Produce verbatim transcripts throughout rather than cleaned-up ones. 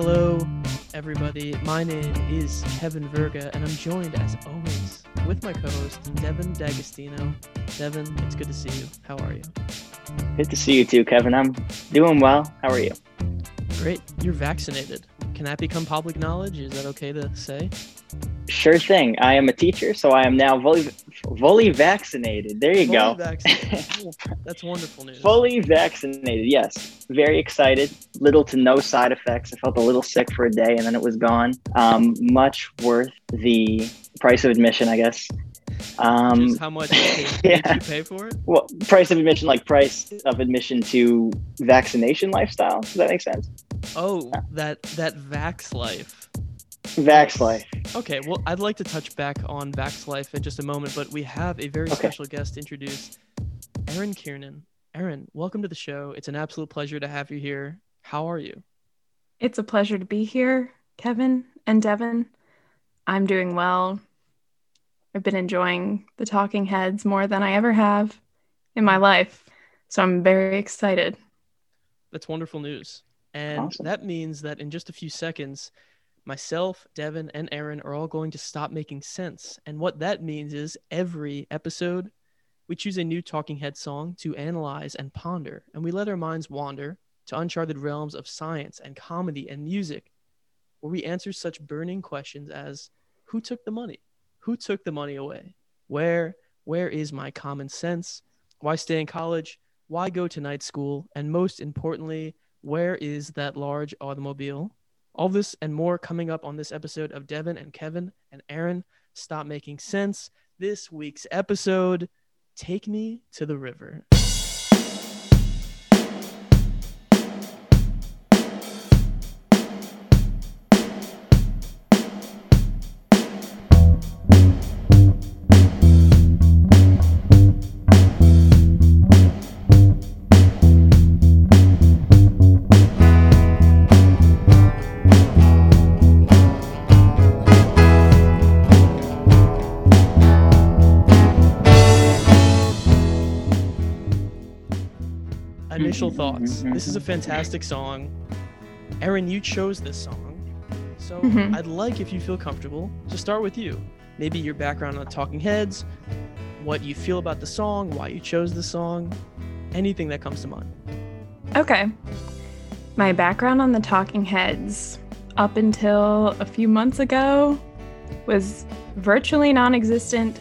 Hello, everybody. My name is Kevin Virga, and I'm joined, as always, with my co-host, Devin D'Agostino. Devin, it's good to see you. How are you? Good to see you, too, Kevin. I'm doing well. How are you? Great. You're vaccinated. Can that become public knowledge? Is that okay to say? Sure thing. I am a teacher, so I am now fully, fully vaccinated. There you fully go. Vaccinated. That's wonderful news. Fully vaccinated, yes. Very excited. Little to no side effects. I felt a little sick for a day, and then it was gone. Um, much worth the price of admission, I guess. Um, how much did, yeah. did you pay for it? Well, price of admission, like price of admission to vaccination lifestyle. Does that make sense? Oh, yeah. that that vax life. Vax Life. Okay, well, I'd like to touch back on Vax Life in just a moment, but we have a very okay. special guest introduced, Erin Kiernan. Erin, welcome to the show. It's an absolute pleasure to have you here. How are you? It's a pleasure to be here, Kevin and Devin. I'm doing well. I've been enjoying the Talking Heads more than I ever have in my life, so I'm very excited. That's wonderful news. And awesome. That means that in just a few seconds, myself, Devin, and Erin are all going to stop making sense. And what that means is every episode, we choose a new Talking Head song to analyze and ponder, and we let our minds wander to uncharted realms of science and comedy and music, where we answer such burning questions as, who took the money? Who took the money away? Where? Where is my common sense? Why stay in college? Why go to night school? And most importantly, where is that large automobile? All this and more coming up on this episode of Devin and Kevin and Erin Stop Making Sense. This week's episode, Take Me to the River. Initial thoughts. This is a fantastic song. Erin, you chose this song. So mm-hmm. I'd like, if you feel comfortable, to start with you. Maybe your background on Talking Heads, what you feel about the song, why you chose the song, anything that comes to mind. Okay. My background on the Talking Heads up until a few months ago was virtually non-existent.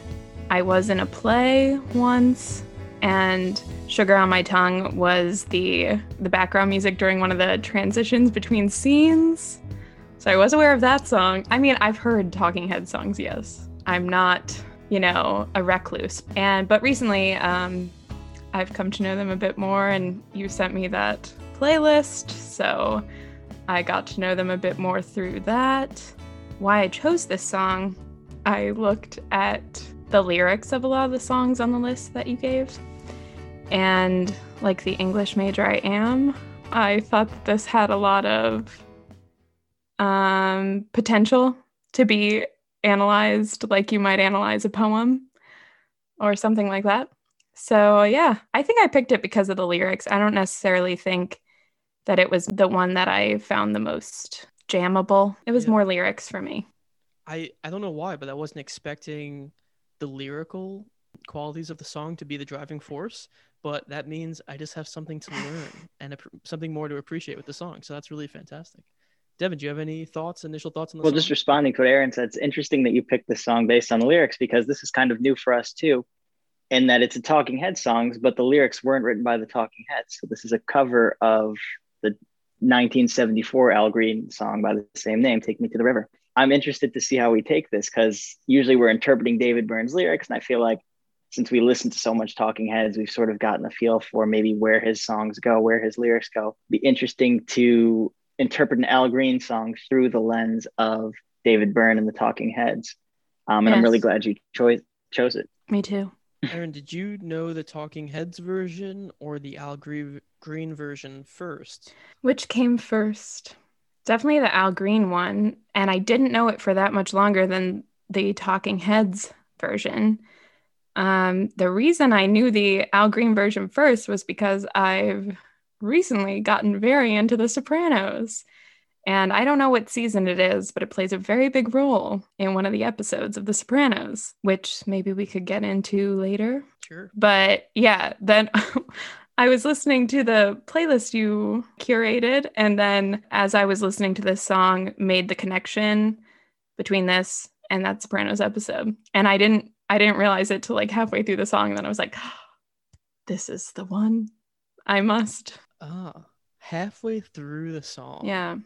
I was in a play once, and Sugar on My Tongue was the the background music during one of the transitions between scenes. So I was aware of that song. I mean, I've heard Talking Head songs, yes. I'm not, you know, a recluse. And but recently, um, I've come to know them a bit more, and you sent me that playlist, so I got to know them a bit more through that. Why I chose this song, I looked at the lyrics of a lot of the songs on the list that you gave. And like the English major I am, I thought that this had a lot of um, potential to be analyzed like you might analyze a poem or something like that. So yeah, I think I picked it because of the lyrics. I don't necessarily think that it was the one that I found the most jammable. It was yeah. more lyrics for me. I, I don't know why, but I wasn't expecting the lyrical qualities of the song to be the driving force, but that means I just have something to learn and a, something more to appreciate with the song. So that's really fantastic. Devin, do you have any thoughts, initial thoughts on the well, song? Well, just responding to what Erin said, it's interesting that you picked this song based on the lyrics, because this is kind of new for us too, in that it's a Talking Heads songs, but the lyrics weren't written by the Talking Heads. So this is a cover of the nineteen seventy-four Al Green song by the same name, Take Me to the River. I'm interested to see how we take this, because usually we're interpreting David Byrne's lyrics, and I feel like since we listen to so much Talking Heads, we've sort of gotten a feel for maybe where his songs go, where his lyrics go. It'd be interesting to interpret an Al Green song through the lens of David Byrne and the Talking Heads. Um, and yes. I'm really glad you cho- chose it. Me too. Erin, did you know the Talking Heads version or the Al Green version first? Which came first? Definitely the Al Green one. And I didn't know it for that much longer than the Talking Heads version. Um, the reason I knew the Al Green version first was because I've recently gotten very into The Sopranos, And I don't know what season it is, but it plays a very big role in one of the episodes of The Sopranos, which maybe we could get into later. Sure. But yeah, then I was listening to the playlist you curated. And then as I was listening to this song, made the connection between this and that Sopranos episode. And I didn't, I didn't realize it till like halfway through the song. And then I was like, oh, this is the one I must. Oh, halfway through the song. Yeah.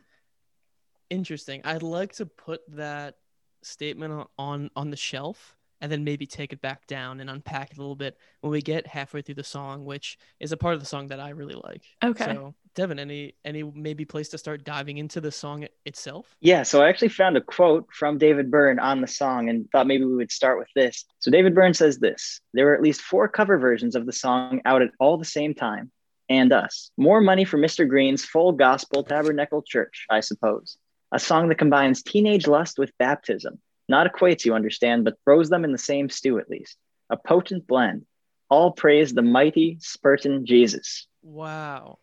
Interesting. I'd like to put that statement on, on on the shelf and then maybe take it back down and unpack it a little bit when we get halfway through the song, which is a part of the song that I really like. Okay. So, Devin, any any maybe place to start diving into the song itself? Yeah, so I actually found a quote from David Byrne on the song and thought maybe we would start with this. So David Byrne says this: there were at least four cover versions of the song out at all the same time, and us. More money for Mister Green's full gospel tabernacle church, I suppose. A song that combines teenage lust with baptism. Not equates, you understand, but throws them in the same stew at least. A potent blend. All praise the mighty Spurtin Jesus. Wow.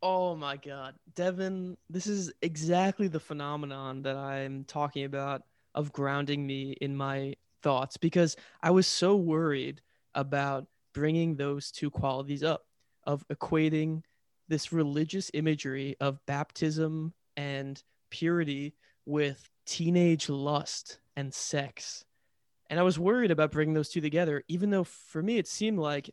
Oh my God. Devin, this is exactly the phenomenon that I'm talking about of grounding me in my thoughts, because I was so worried about bringing those two qualities up, of equating this religious imagery of baptism and purity with teenage lust and sex. And I was worried about bringing those two together, even though for me it seemed like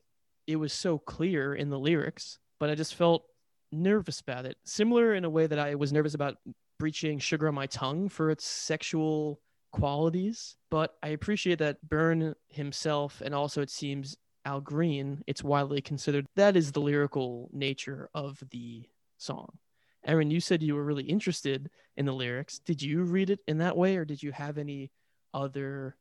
it was so clear in the lyrics, but I just felt nervous about it. Similar in a way that I was nervous about breaching Sugar on My Tongue for its sexual qualities, but I appreciate that Byrne himself, and also it seems Al Green, it's widely considered that is the lyrical nature of the song. Erin, you said you were really interested in the lyrics. Did you read it in that way, or did you have any other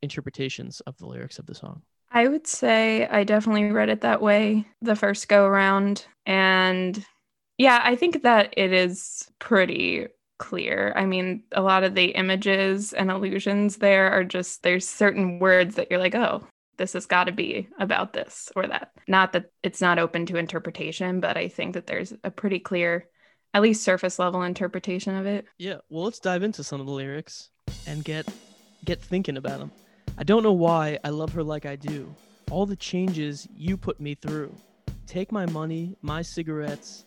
interpretations of the lyrics of the song? I would say I definitely read it that way the first go around. And yeah, I think that it is pretty clear. I mean, a lot of the images and allusions there are just, there's certain words that you're like, oh, this has got to be about this or that. Not that it's not open to interpretation, but I think that there's a pretty clear, at least surface level interpretation of it. Yeah, well, let's dive into some of the lyrics and get get thinking about them. I don't know why I love her like I do. All the changes you put me through. Take my money, my cigarettes.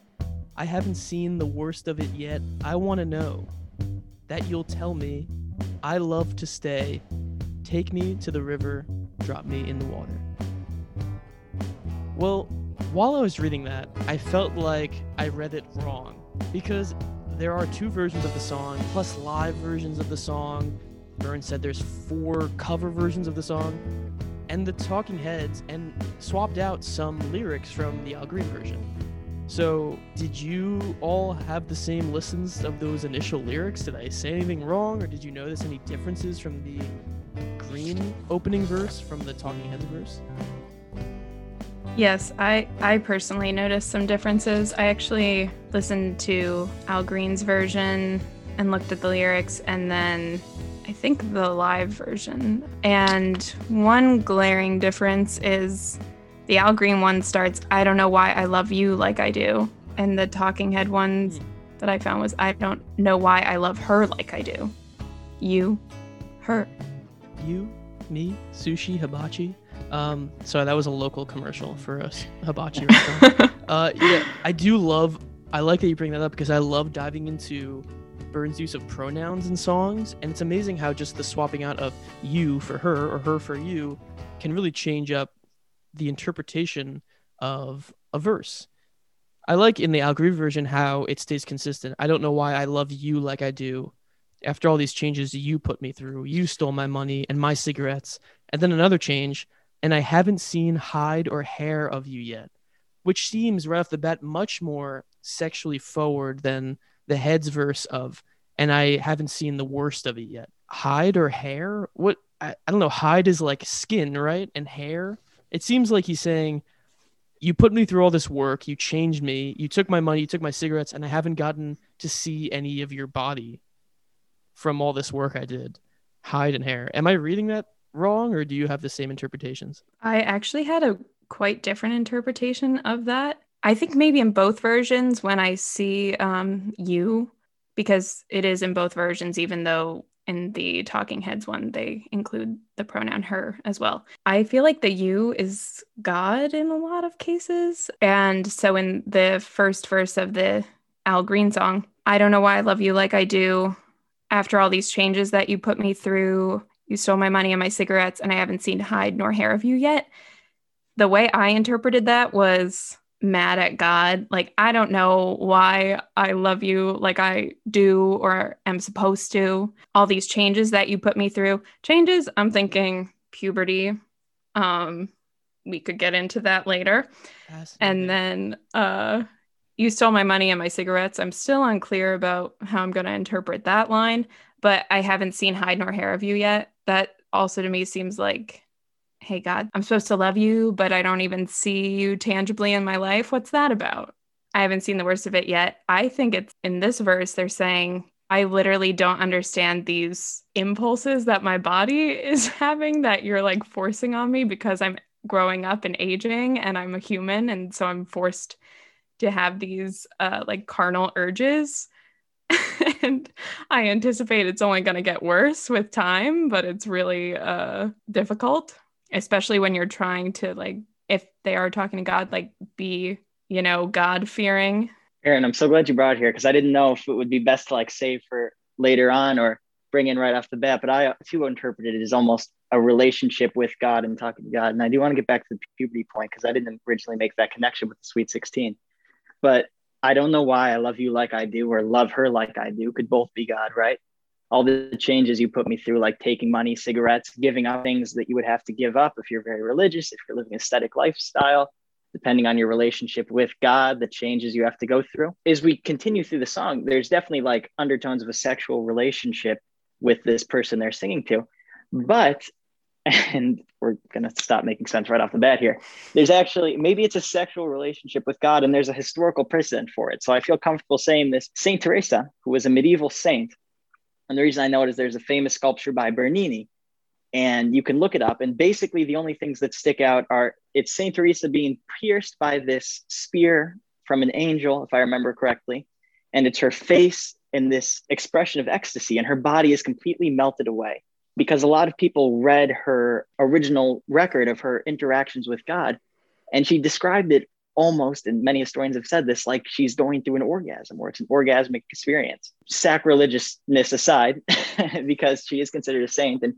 I haven't seen the worst of it yet. I want to know that you'll tell me. I love to stay. Take me to the river. Drop me in the water. Well, while I was reading that, I felt like I read it wrong, because there are two versions of the song, plus live versions of the song. Byrne said there's four cover versions of the song, and the Talking Heads, and swapped out some lyrics from the Al Green version. So did you all have the same listens of those initial lyrics? Did I say anything wrong, or did you notice any differences from the Green opening verse from the Talking Heads verse? Yes, I, I personally noticed some differences. I actually listened to Al Green's version and looked at the lyrics, and then I think the live version. And one glaring difference is the Al Green one starts, I don't know why I love you like I do. And the Talking Head one mm. that I found was, I don't know why I love her like I do. You, her. You, me, sushi, hibachi. Um, sorry, that was a local commercial for a hibachi restaurant. uh, yeah, I do love, I like that you bring that up, because I love diving into Byrne's use of pronouns in songs. And it's amazing how just the swapping out of you for her or her for you can really change up the interpretation of a verse. I like in the Al Green version how it stays consistent. I don't know why I love you like I do. After all these changes you put me through, you stole my money and my cigarettes. And then another change, and I haven't seen hide or hair of you yet, which seems right off the bat much more sexually forward than the Heads verse of, and I haven't seen the worst of it yet. Hide or hair? What? I, I don't know. Hide is like skin, right? And hair? It seems like he's saying, you put me through all this work, you changed me, you took my money, you took my cigarettes, and I haven't gotten to see any of your body from all this work I did. Hide and hair. Am I reading that wrong, or do you have the same interpretations? I actually had a quite different interpretation of that. I think maybe in both versions, when I see um, you because it is in both versions, even though in the Talking Heads one, they include the pronoun her as well. I feel like the you is God in a lot of cases. And so in the first verse of the Al Green song, I don't know why I love you like I do. After all these changes that you put me through, you stole my money and my cigarettes, and I haven't seen hide nor hair of you yet. The way I interpreted that was mad at God. Like, I don't know why I love you like I do or am supposed to. All these changes that you put me through. Changes, I'm thinking puberty. Um, we could get into that later. And then uh, you stole my money and my cigarettes. I'm still unclear about how I'm going to interpret that line, but I haven't seen hide nor hair of you yet. That also to me seems like, hey, God, I'm supposed to love you, but I don't even see you tangibly in my life. What's that about? I haven't seen the worst of it yet. I think it's in this verse, they're saying, I literally don't understand these impulses that my body is having that you're like forcing on me because I'm growing up and aging and I'm a human. And so I'm forced to have these uh, like carnal urges. And I anticipate it's only going to get worse with time, but it's really uh, difficult. Especially when you're trying to, like, if they are talking to God, like, be, you know, God-fearing. Erin, I'm so glad you brought it here because I didn't know if it would be best to, like, save for later on or bring in right off the bat. But I, too, interpreted it as almost a relationship with God and talking to God. And I do want to get back to the puberty point because I didn't originally make that connection with the Sweet sixteen. But I don't know why I love you like I do or love her like I do could both be God, right? All the changes you put me through, like taking money, cigarettes, giving up things that you would have to give up if you're very religious, if you're living an aesthetic lifestyle, depending on your relationship with God, the changes you have to go through. As we continue through the song, there's definitely like undertones of a sexual relationship with this person they're singing to. But, and we're going to stop making sense right off the bat here, there's actually, maybe it's a sexual relationship with God and there's a historical precedent for it. So I feel comfortable saying this. Saint Teresa, who was a medieval saint, and the reason I know it is there's a famous sculpture by Bernini, and you can look it up. And basically the only things that stick out are it's Saint Teresa being pierced by this spear from an angel, if I remember correctly. And it's her face in this expression of ecstasy, and her body is completely melted away because a lot of people read her original record of her interactions with God. And she described it almost, and many historians have said this, like she's going through an orgasm or it's an orgasmic experience. Sacrilegiousness aside, because she is considered a saint and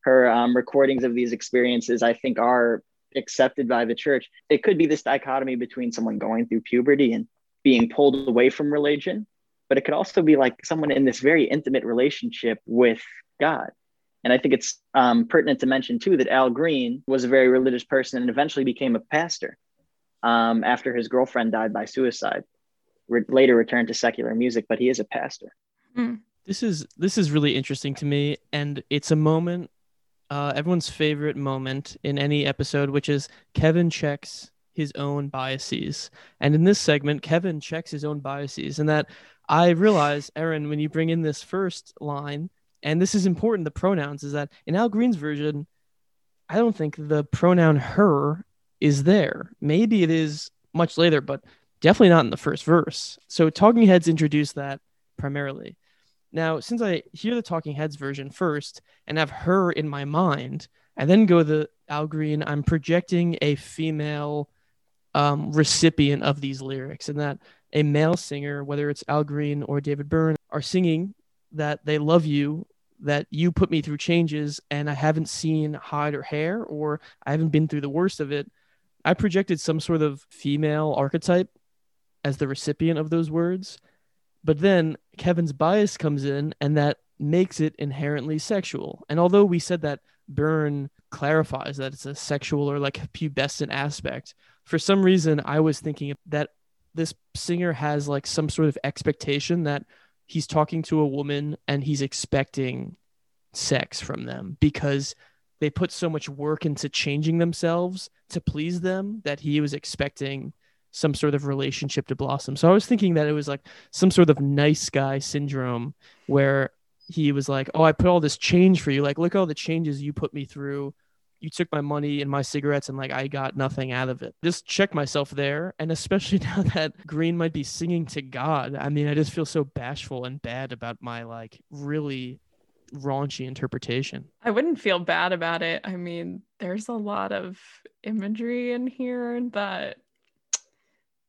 her um, recordings of these experiences, I think, are accepted by the church. It could be this dichotomy between someone going through puberty and being pulled away from religion, but it could also be like someone in this very intimate relationship with God. And I think it's um, pertinent to mention, too, that Al Green was a very religious person and eventually became a pastor. Um, after his girlfriend died by suicide, re- later returned to secular music, but he is a pastor. Mm. This is this is really interesting to me, and it's a moment, uh, everyone's favorite moment in any episode, which is Kevin checks his own biases. And in this segment, Kevin checks his own biases, and that I realize, Erin, when you bring in this first line, and this is important, the pronouns, is that in Al Green's version, I don't think the pronoun her is there. Maybe it is much later, but definitely not in the first verse. So Talking Heads introduced that primarily. Now, since I hear the Talking Heads version first and have her in my mind, and then go the Al Green, I'm projecting a female um, recipient of these lyrics, and that a male singer, whether it's Al Green or David Byrne, are singing that they love you, that you put me through changes, and I haven't seen hide or hair, or I haven't been through the worst of it. I projected some sort of female archetype as the recipient of those words, but then Kevin's bias comes in and that makes it inherently sexual. And although we said that Byrne clarifies that it's a sexual or like pubescent aspect, for some reason I was thinking that this singer has like some sort of expectation that he's talking to a woman and he's expecting sex from them because they put so much work into changing themselves to please them that he was expecting some sort of relationship to blossom. So I was thinking that it was like some sort of nice guy syndrome where he was like, oh, I put all this change for you. Like, look at all the changes you put me through. you took my money and my cigarettes and like I got nothing out of it. Just check myself there. And especially now that Green might be singing to God. I mean, I just feel so bashful and bad about my like really raunchy interpretation. I wouldn't feel bad about it. I mean, there's a lot of imagery in here that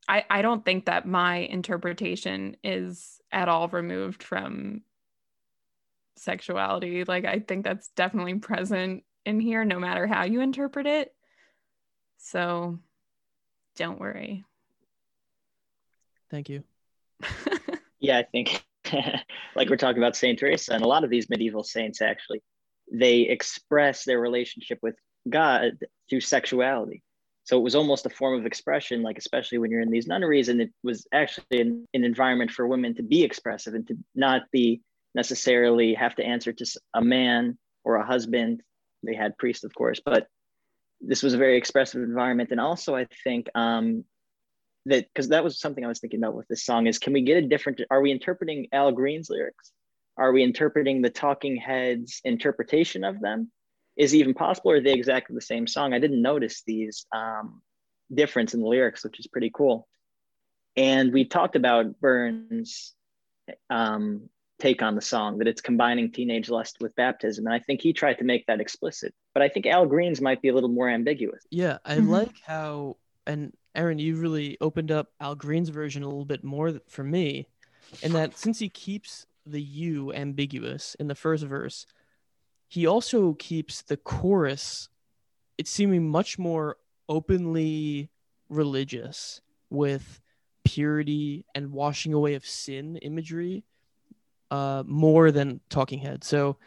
I, I don't think that my interpretation is at all removed from sexuality. Like, I think that's definitely present in here, no matter how you interpret it. So don't worry. Thank you. Yeah, I think like we're talking about Saint Teresa and a lot of these medieval saints, actually, they express their relationship with God through sexuality. So it was almost a form of expression, like especially when you're in these nunneries, and it was actually an, an environment for women to be expressive and to not be necessarily have to answer to a man or a husband. They had priests, of course, but this was a very expressive environment. And also I think um, that, because that was something I was thinking about with this song is, can we get a different, are we interpreting Al Green's lyrics? Are we interpreting the Talking Heads interpretation of them? Is it even possible, or are they exactly the same song? I didn't notice these um, difference in the lyrics, which is pretty cool. And we talked about Byrne's um, take on the song, that it's combining teenage lust with baptism. And I think he tried to make that explicit, but I think Al Green's might be a little more ambiguous. Yeah, I mm-hmm. like how, and Erin, you really opened up Al Green's version a little bit more for me, in that since he keeps the you ambiguous in the first verse, he also keeps the chorus, it's seeming much more openly religious with purity and washing away of sin imagery uh, more than Talking Head. So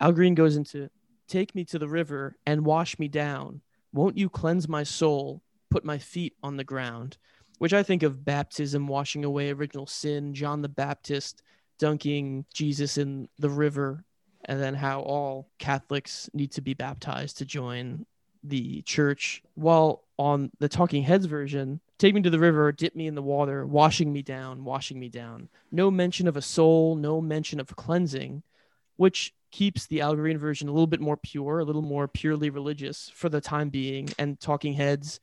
Al Green goes into, take me to the river and wash me down. Won't you cleanse my soul, put my feet on the ground? Which I think of baptism, washing away original sin, John the Baptist dunking Jesus in the river, and then how all Catholics need to be baptized to join the church. While on the Talking Heads version, take me to the river, dip me in the water, washing me down, washing me down. No mention of a soul, no mention of cleansing, which keeps the Al Green version a little bit more pure, a little more purely religious for the time being, and Talking Heads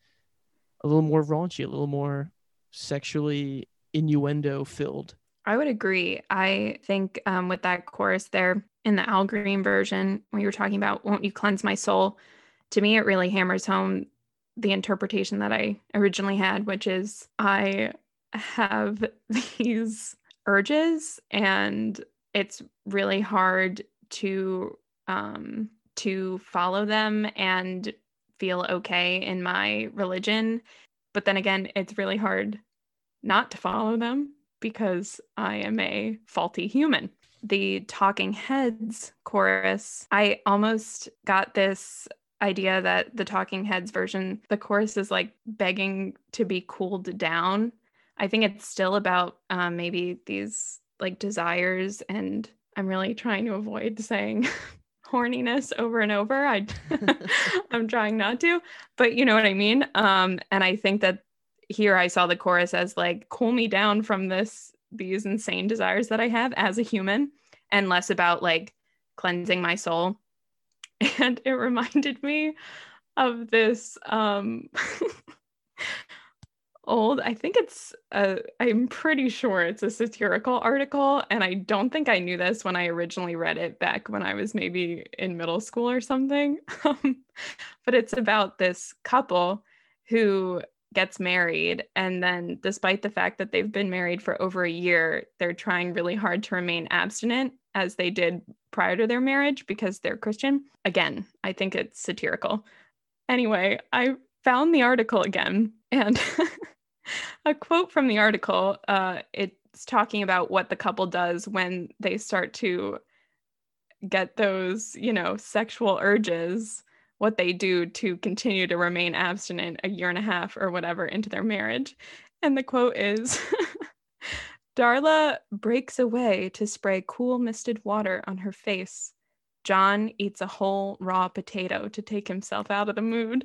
a little more raunchy, a little more sexually innuendo-filled. I would agree. I think um, with that chorus there, in the Al Green version, when you were talking about, won't you cleanse my soul? To me, it really hammers home the interpretation that I originally had, which is I have these urges and it's really hard to, um, to follow them and feel okay in my religion. But then again, it's really hard not to follow them because I am a faulty human. The Talking Heads chorus, I almost got this idea that the Talking Heads version, the chorus is like begging to be cooled down. I think it's still about um, maybe these like desires, and I'm really trying to avoid saying horniness over and over. I, I'm trying not to, but you know what I mean? Um, and I think that here I saw the chorus as like, cool me down from this these insane desires that I have as a human, and less about like cleansing my soul. And it reminded me of this um old, I think it's a, I'm pretty sure it's a satirical article, and I don't think I knew this when I originally read it back when I was maybe in middle school or something. Um, but it's about this couple who gets married, and then despite the fact that they've been married for over a year, they're trying really hard to remain abstinent as they did prior to their marriage because they're Christian. Again, I think it's satirical. Anyway, I found the article again, and a quote from the article, uh, it's talking about what the couple does when they start to get those, you know, sexual urges, what they do to continue to remain abstinent a year and a half or whatever into their marriage. And the quote is, Darla breaks away to spray cool misted water on her face. John eats a whole raw potato to take himself out of the mood.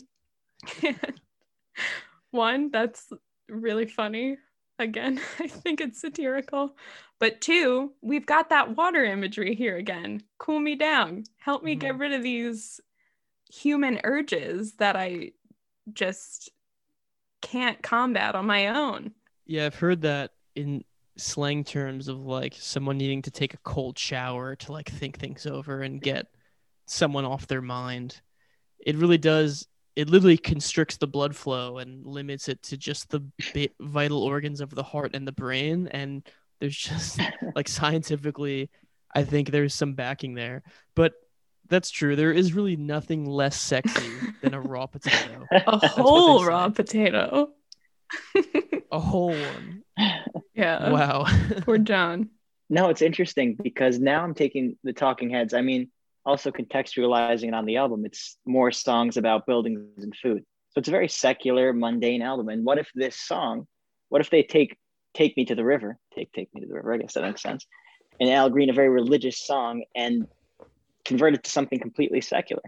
One, that's really funny. Again, I think it's satirical. But two, we've got that water imagery here again. Cool me down. Help me mm-hmm. get rid of these human urges that I just can't combat on my own. Yeah, I've heard that in slang terms of like someone needing to take a cold shower to like think things over and get someone off their mind. It really does. It literally constricts the blood flow and limits it to just the bi- vital organs of the heart and the brain. And there's just like scientifically, I think there's some backing there, but that's true. There is really nothing less sexy than a raw potato. A whole raw potato. A whole one. Yeah. Wow. Poor John. No, it's interesting because now I'm taking the Talking Heads. I mean, also contextualizing it on the album, it's more songs about buildings and food. So it's a very secular, mundane album. And what if this song, what if they take Take Me to the River, take Take Me to the River, I guess that makes sense, and Al Green, a very religious song, and convert it to something completely secular.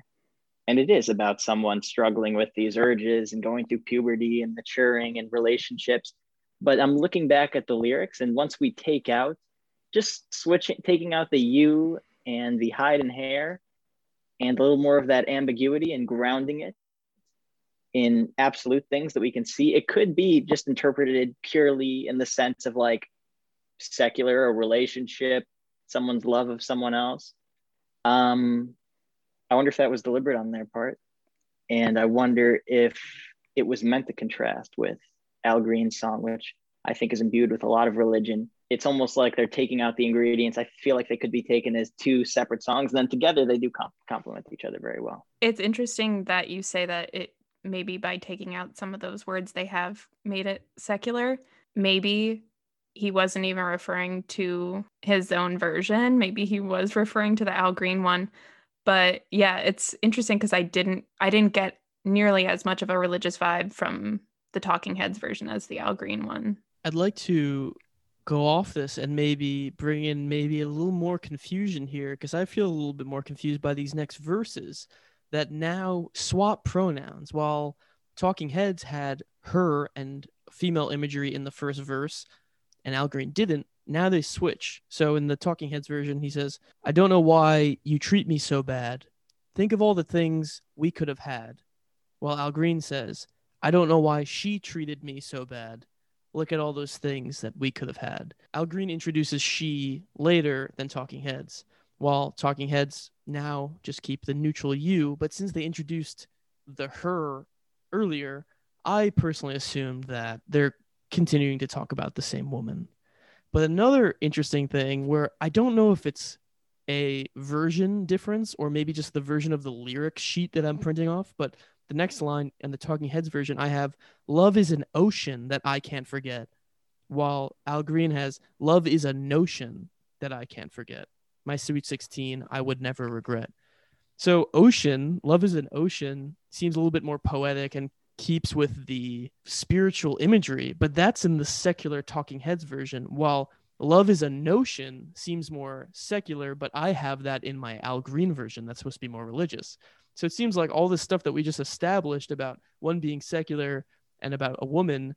And it is about someone struggling with these urges and going through puberty and maturing and relationships. But I'm looking back at the lyrics, and once we take out, just switching, taking out the you and the hide and hair and a little more of that ambiguity and grounding it in absolute things that we can see, it could be just interpreted purely in the sense of like secular or relationship, someone's love of someone else. Um, I wonder if that was deliberate on their part. And I wonder if it was meant to contrast with Al Green's song, which I think is imbued with a lot of religion. It's almost like they're taking out the ingredients. I feel like they could be taken as two separate songs. And then together they do comp- complement each other very well. It's interesting that you say that it maybe by taking out some of those words, they have made it secular. Maybe he wasn't even referring to his own version. Maybe he was referring to the Al Green one. But yeah, it's interesting because I didn't I didn't get nearly as much of a religious vibe from the Talking Heads version as the Al Green one. I'd like to go off this and maybe bring in maybe a little more confusion here, because I feel a little bit more confused by these next verses that now swap pronouns. While Talking Heads had her and female imagery in the first verse and Al Green didn't, now they switch. So in the Talking Heads version, he says, "I don't know why you treat me so bad. Think of all the things we could have had." While Al Green says, "I don't know why she treated me so bad. Look at all those things that we could have had." Al Green introduces she later than Talking Heads, while Talking Heads now just keep the neutral you. But since they introduced the her earlier, I personally assumed that they're continuing to talk about the same woman. But another interesting thing where I don't know if it's a version difference or maybe just the version of the lyric sheet that I'm printing off, but the next line in the Talking Heads version, I have, "Love is an ocean that I can't forget," while Al Green has, "Love is a notion that I can't forget. My sweet sixteen, I would never regret." So ocean, love is an ocean, seems a little bit more poetic and keeps with the spiritual imagery, but that's in the secular Talking Heads version, while love is a notion seems more secular, but I have that in my Al Green version that's supposed to be more religious. So it seems like all this stuff that we just established about one being secular and about a woman,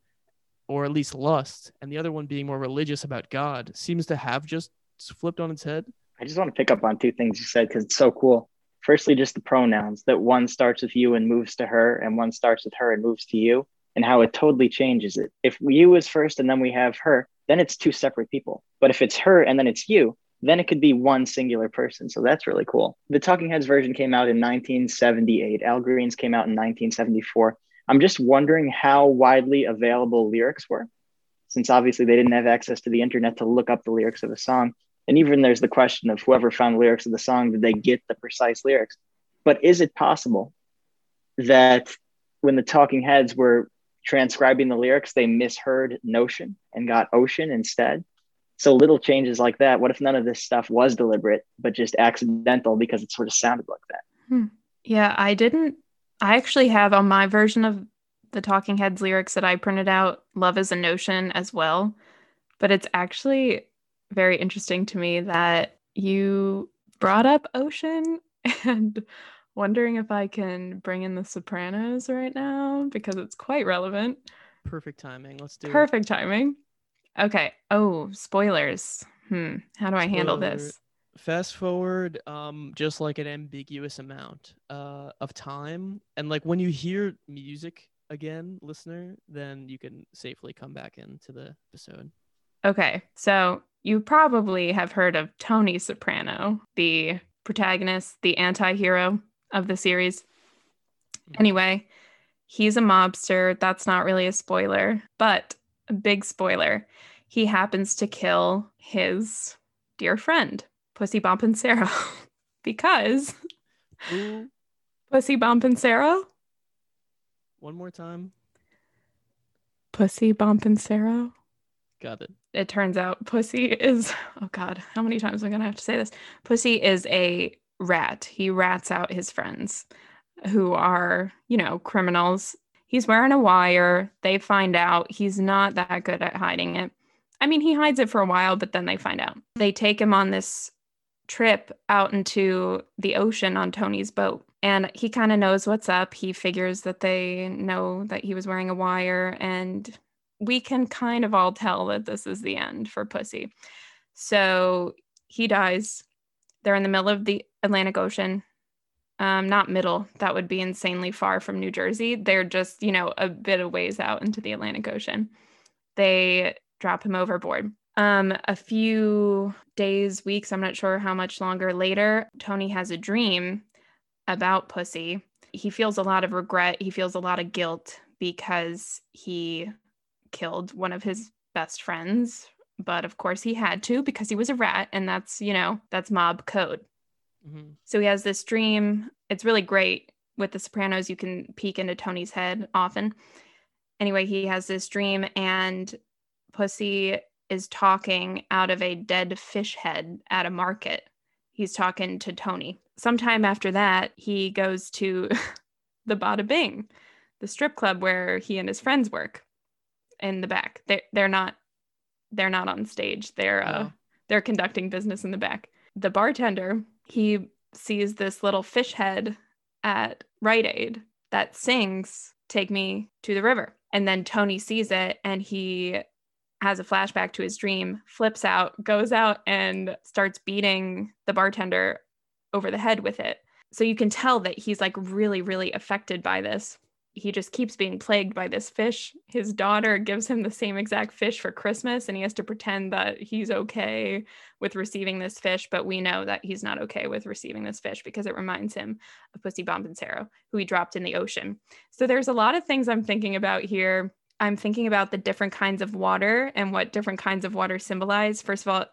or at least lust, and the other one being more religious about God, seems to have just flipped on its head. I just want to pick up on two things you said because it's so cool. Firstly, just the pronouns, that one starts with you and moves to her, and one starts with her and moves to you, and how it totally changes it. If you is first and then we have her, then it's two separate people. But if it's her and then it's you, then it could be one singular person. So that's really cool. The Talking Heads version came out in nineteen seventy-eight. Al Green's came out in nineteen seventy-four. I'm just wondering how widely available lyrics were, since obviously they didn't have access to the internet to look up the lyrics of a song. And even there's the question of whoever found the lyrics of the song, did they get the precise lyrics? But is it possible that when the Talking Heads were transcribing the lyrics, they misheard notion and got ocean instead? So little changes like that. What if none of this stuff was deliberate, but just accidental because it sort of sounded like that? Hmm. Yeah, I didn't. I actually have on my version of the Talking Heads lyrics that I printed out, "Love is a notion" as well. But it's actually very interesting to me that you brought up ocean, and wondering if I can bring in the Sopranos right now because it's quite relevant. Perfect timing. Let's do Perfect it. Perfect timing. Okay. Oh, spoilers. Hmm. How do Spoiler. I handle this? fast forward um just like an ambiguous amount uh of time, and like when you hear music again, listener, then you can safely come back into the episode. Okay, so you probably have heard of Tony Soprano, the protagonist, the anti-hero of the series. Mm-hmm. Anyway, he's a mobster. That's not really a spoiler, but a big spoiler. He happens to kill his dear friend, Pussy Bonpensiero, because Ooh. Pussy Bonpensiero. One more time. Pussy Bonpensiero. Got it. It turns out Pussy is, oh God, how many times am I going to have to say this? Pussy is a rat. He rats out his friends who are, you know, criminals. He's wearing a wire. They find out. He's not that good at hiding it. I mean, he hides it for a while, but then they find out. They take him on this trip out into the ocean on Tony's boat. And he kind of knows what's up. He figures that they know that he was wearing a wire, and we can kind of all tell that this is the end for Pussy. So he dies. They're in the middle of the Atlantic Ocean. Um, not middle. That would be insanely far from New Jersey. They're just, you know, a bit of ways out into the Atlantic Ocean. They drop him overboard. Um, a few days, weeks, I'm not sure how much longer later, Tony has a dream about Pussy. He feels a lot of regret. He feels a lot of guilt because he killed one of his best friends. But of course he had to, because he was a rat, and that's, you know, that's mob code. Mm-hmm. So he has this dream. It's really great. With The Sopranos, you can peek into Tony's head often. Anyway, he has this dream, and Pussy is talking out of a dead fish head at a market. He's talking to Tony. Sometime after that, he goes to the Bada Bing, the strip club where he and his friends work, in the back. They're, they're not they're not on stage. They're uh, oh. they're conducting business in the back. The bartender, he sees this little fish head at Rite Aid that sings Take Me to the River. And then Tony sees it, and he has a flashback to his dream, flips out, goes out and starts beating the bartender over the head with it. So you can tell that he's like really, really affected by this. He just keeps being plagued by this fish. His daughter gives him the same exact fish for Christmas, and he has to pretend that he's okay with receiving this fish, but we know that he's not okay with receiving this fish because it reminds him of Pussy Bonpensiero, who he dropped in the ocean. So there's a lot of things I'm thinking about here. I'm thinking about the different kinds of water and what different kinds of water symbolize. First of all,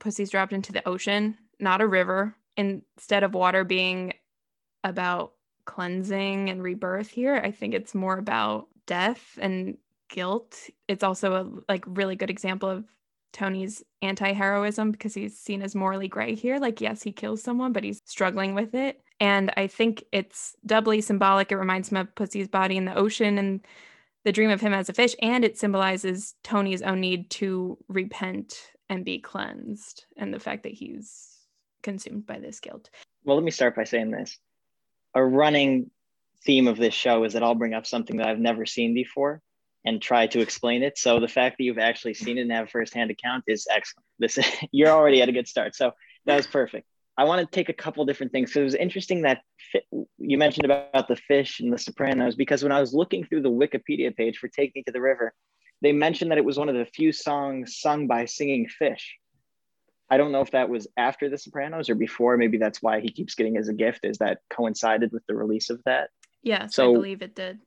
Pussy's dropped into the ocean, not a river. Instead of water being about cleansing and rebirth here, I think it's more about death and guilt. It's also a like really good example of Tony's anti-heroism, because he's seen as morally gray here. Like, yes, he kills someone, but he's struggling with it. And I think it's doubly symbolic. It reminds me of Pussy's body in the ocean and the dream of him as a fish, and it symbolizes Tony's own need to repent and be cleansed, and the fact that he's consumed by this guilt. Well, let me start by saying this. A running theme of this show is that I'll bring up something that I've never seen before and try to explain it. So the fact that you've actually seen it and have a firsthand account is excellent. This is, you're already at a good start. So that was perfect. I want to take a couple different things. So it was interesting that fi- you mentioned about the fish and the Sopranos, because when I was looking through the Wikipedia page for Take Me to the River, they mentioned that it was one of the few songs sung by singing fish. I don't know if that was after The Sopranos or before. Maybe that's why he keeps getting as a gift, is that coincided with the release of that. Yes, so, I believe it did.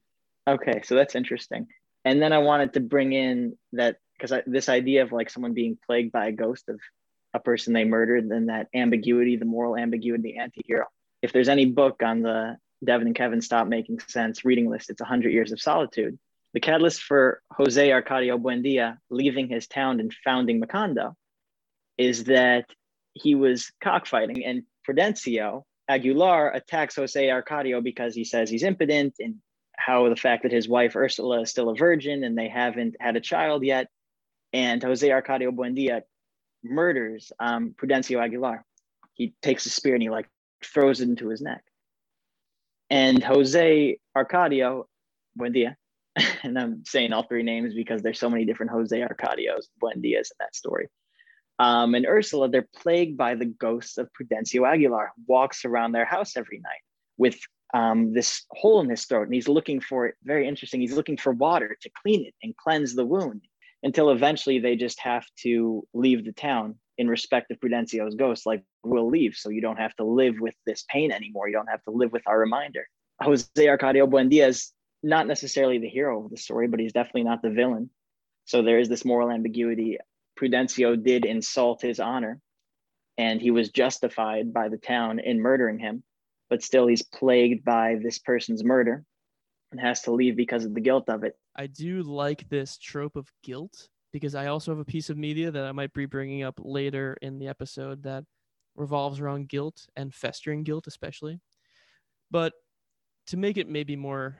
Okay, so that's interesting. And then I wanted to bring in that, because this idea of like someone being plagued by a ghost of a person they murdered, then that ambiguity, the moral ambiguity, the anti-hero. If there's any book on the Devin and Kevin Stop Making Sense reading list, it's one hundred years of Solitude. The catalyst for José Arcadio Buendía leaving his town and founding Macondo is that he was cockfighting, and Prudencio Aguilar attacks José Arcadio because he says he's impotent, and how the fact that his wife Ursula is still a virgin and they haven't had a child yet. And José Arcadio Buendía murders um, Prudencio Aguilar. He takes a spear and he like throws it into his neck. And José Arcadio Buendía, and I'm saying all three names because there's so many different José Arcadios Buendias in that story. um, and Ursula, they're plagued by the ghost of Prudencio Aguilar, who walks around their house every night with um, this hole in his throat. And he's looking for it. Very interesting. He's looking for water to clean it and cleanse the wound until eventually they just have to leave the town in respect of Prudencio's ghost. Like, we'll leave so you don't have to live with this pain anymore. You don't have to live with our reminder. José Arcadio Buendía is not necessarily the hero of the story, but he's definitely not the villain. So there is this moral ambiguity. Prudencio did insult his honor, and he was justified by the town in murdering him, but still he's plagued by this person's murder and has to leave because of the guilt of it. I do like this trope of guilt, because I also have a piece of media that I might be bringing up later in the episode that revolves around guilt and festering guilt especially. But to make it maybe more,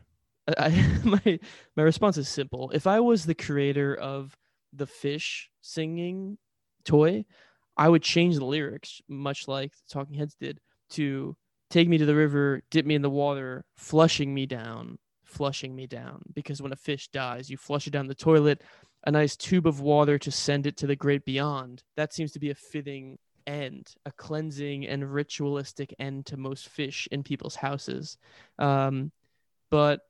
I, my my response is simple. If I was the creator of the fish singing toy, I would change the lyrics, much like the Talking Heads did, to take me to the river, dip me in the water, flushing me down, flushing me down. Because when a fish dies, you flush it down the toilet, a nice tube of water to send it to the great beyond. That seems to be a fitting end, a cleansing and ritualistic end to most fish in people's houses. Um, but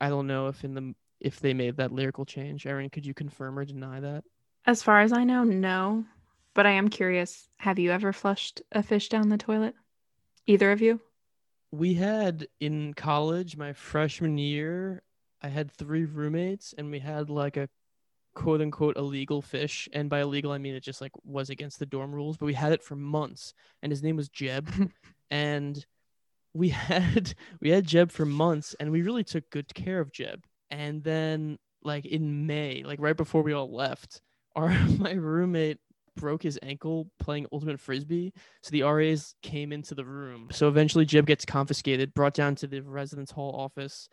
I don't know if in the if they made that lyrical change. Erin, could you confirm or deny that? As far as I know, no. But I am curious, have you ever flushed a fish down the toilet? Either of you? We had in college, my freshman year, I had three roommates, and we had like a quote unquote illegal fish. And by illegal, I mean it just like was against the dorm rules, but we had it for months, and his name was Jeb. and we had we had Jeb for months, and we really took good care of Jeb. And then like in May, like right before we all left, our my roommate broke his ankle playing ultimate frisbee, so the R As came into the room. So eventually Jeb gets confiscated, brought down to the residence hall office,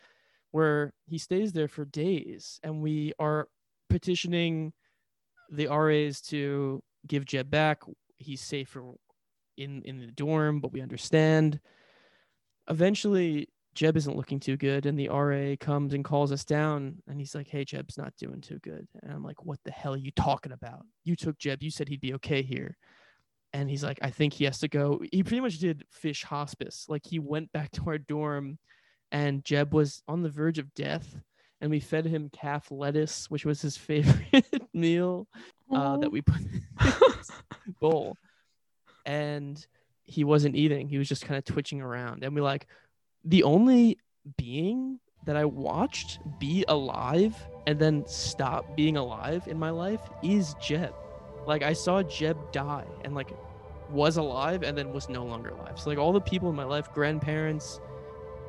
where he stays there for days, and we are petitioning the R As to give Jeb back. He's safer in in the dorm, but we understand. Eventually, Jeb isn't looking too good, and the R A comes and calls us down, and he's like, hey, Jeb's not doing too good. And I'm like, what the hell are you talking about? You took Jeb. You said he'd be okay here. And he's like, I think he has to go. He pretty much did fish hospice. Like, he went back to our dorm, and Jeb was on the verge of death, and we fed him calf lettuce, which was his favorite meal uh, that we put in his bowl. And he wasn't eating. He was just kind of twitching around. And we like, the only being that I watched be alive and then stop being alive in my life is Jeb. Like, I saw Jeb die and like was alive and then was no longer alive. So like all the people in my life, grandparents,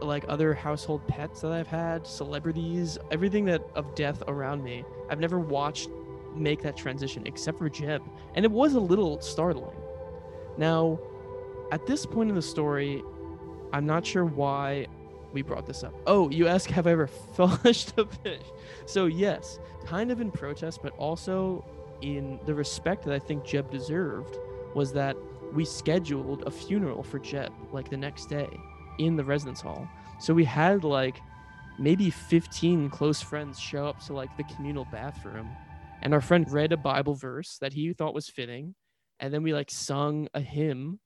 like other household pets that I've had, celebrities, everything that of death around me, I've never watched make that transition except for Jeb. And it was a little startling. Now, at this point in the story, I'm not sure why we brought this up. Oh, you ask, have I ever flushed a fish? So yes, kind of in protest, but also in the respect that I think Jeb deserved, was that we scheduled a funeral for Jeb like the next day in the residence hall. So we had like maybe fifteen close friends show up to like the communal bathroom, and our friend read a Bible verse that he thought was fitting. And then we like sung a hymn,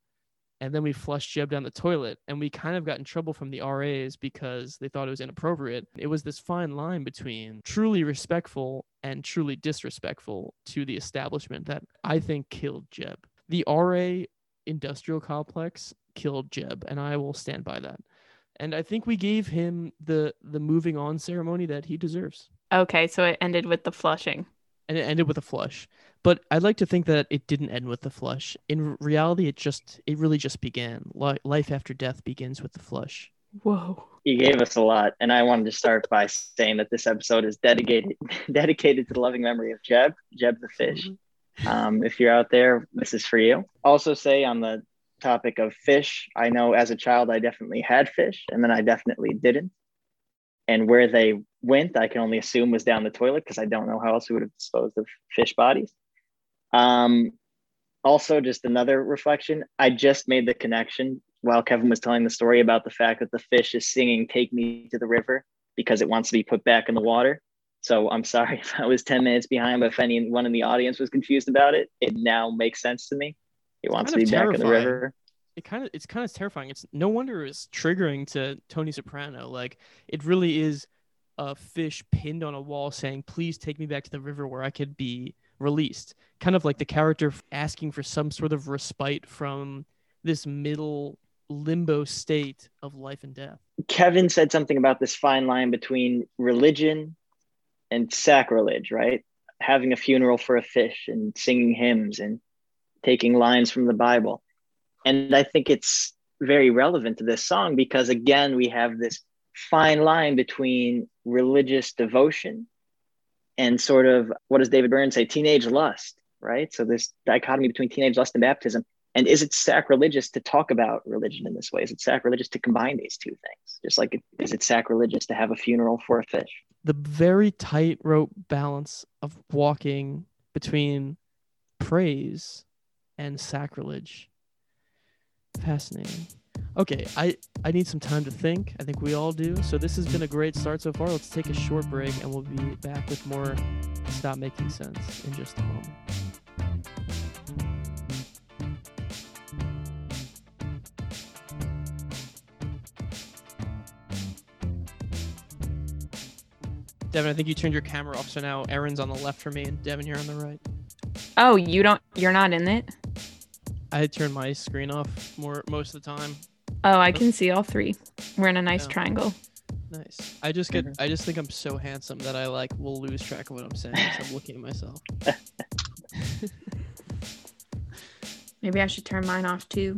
and then we flushed Jeb down the toilet, and we kind of got in trouble from the R As because they thought it was inappropriate. It was this fine line between truly respectful and truly disrespectful to the establishment that I think killed Jeb. The R A industrial complex killed Jeb, and I will stand by that. And I think we gave him the the moving on ceremony that he deserves. Okay, so it ended with the flushing. And it ended with a flush. But I'd like to think that it didn't end with the flush. In reality, it just it really just began. Life after death begins with the flush. Whoa. You gave us a lot. And I wanted to start by saying that this episode is dedicated dedicated to the loving memory of Jeb, Jeb the fish. Mm-hmm. Um, if you're out there, this is for you. Also say on the topic of fish, I know as a child, I definitely had fish, and then I definitely didn't. And where they went, I can only assume was down the toilet, because I don't know how else we would have disposed of fish bodies. Um, also, just another reflection, I just made the connection while Kevin was telling the story about the fact that the fish is singing "Take Me to the River" because it wants to be put back in the water. So I'm sorry if I was ten minutes behind, but if anyone in the audience was confused about it, it now makes sense to me. It wants to be terrifying. Back in the river. It kind of, it's kind of terrifying. It's no wonder it's triggering to Tony Soprano. Like, it really is a fish pinned on a wall saying, please take me back to the river where I could be released. Kind of like the character asking for some sort of respite from this middle limbo state of life and death. Kevin said something about this fine line between religion and sacrilege, right? Having a funeral for a fish and singing hymns and taking lines from the Bible. And I think it's very relevant to this song because, again, we have this fine line between religious devotion and sort of, what does David Byrne say, teenage lust, right? So this dichotomy between teenage lust and baptism. And is it sacrilegious to talk about religion in this way? Is it sacrilegious to combine these two things? Just like, it, is it sacrilegious to have a funeral for a fish? The very tightrope balance of walking between praise and sacrilege. Fascinating. Okay, I, I need some time to think. I think we all do. So this has been a great start so far. Let's take a short break and we'll be back with more Stop Making Sense in just a moment. Devin, I think you turned your camera off, so now Erin's on the left for me and Devin, you're on the right. Oh, you don't, you're not in it? I turn my screen off more most of the time. Oh, I can see all three. We're in a nice yeah. triangle. Nice. I just get. Mm-hmm. I just think I'm so handsome that I like will lose track of what I'm saying because I'm looking at myself. Maybe I should turn mine off too.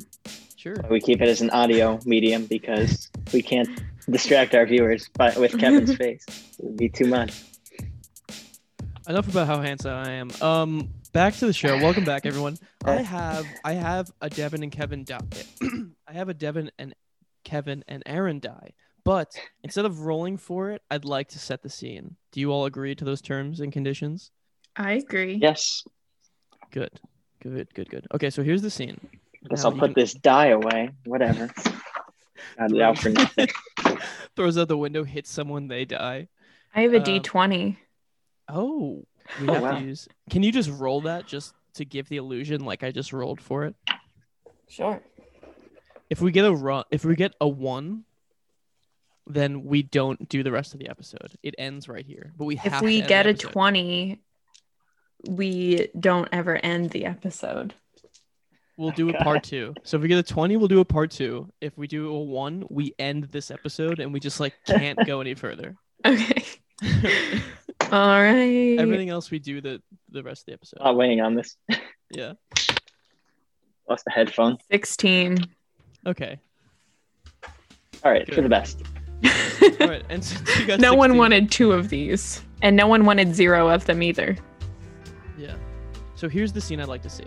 Sure. We keep it as an audio medium because we can't distract our viewers by, with Kevin's face. It would be too much. Enough about how handsome I am. Um. Back to the show. Welcome back, everyone. I have I have a Devin and Kevin die. I have a Devin and Kevin and Erin die. But instead of rolling for it, I'd like to set the scene. Do you all agree to those terms and conditions? I agree. Yes. Good. Good. Good. Good. Okay, so here's the scene. Guess now I'll put can... this die away. Whatever. Got it out for nothing. Throws out the window, hits someone, they die. I have a um, D twenty. Oh. We oh, have wow. to use. Can you just roll that just to give the illusion like I just rolled for it? Sure. If we get a run, if we get a one, then we don't do the rest of the episode. It ends right here. But we have. If we to get a twenty, we don't ever end the episode. We'll do a part two. So if we get a twenty, we'll do a part two. If we do a one, we end this episode and we just like can't go any further. Okay. All right. Everything else we do the, the rest of the episode. Not weighing on this. Yeah. Lost the headphone. sixteen. Okay. All right. Good. For the best. All right. And so you got no sixteen. One wanted two of these, and no one wanted zero of them either. Yeah. So here's the scene I'd like to see.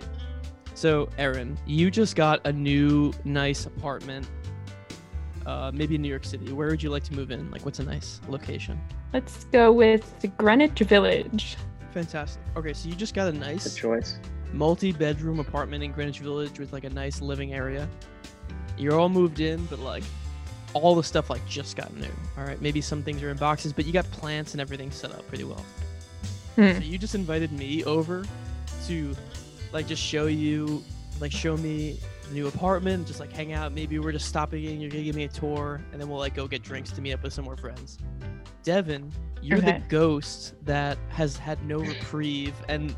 So, Erin, you just got a new, nice apartment. Uh, maybe in New York City. Where would you like to move in? Like, what's a nice location? Let's go with Greenwich Village. Fantastic. Okay, so you just got a nice Good choice. multi-bedroom apartment in Greenwich Village with like a nice living area. You're all moved in, but like all the stuff like just got new. All right, maybe some things are in boxes, but you got plants and everything set up pretty well. Hmm. So you just invited me over to like just show you, like show me new apartment, just like hang out. Maybe we're just stopping and you're gonna give me a tour and then we'll like go get drinks to meet up with some more friends. Devin, you're okay. The ghost that has had no reprieve and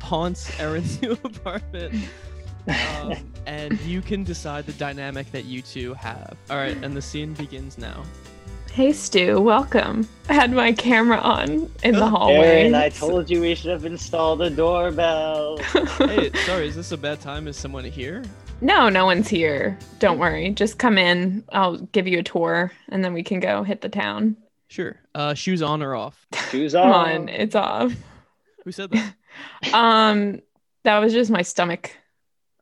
haunts Erin's new apartment, um, and you can decide the dynamic that you two have. All right, and the scene begins now. Hey Stu, welcome. I had my camera on in the hallway. Erin, I told you we should have installed a doorbell. Hey, sorry, is this a bad time? Is someone here? No, no one's here. Don't worry. Just come in. I'll give you a tour and then we can go hit the town. Sure. Uh, shoes on or off? Shoes on. Come on, it's off. Who said that? um, that was just my stomach.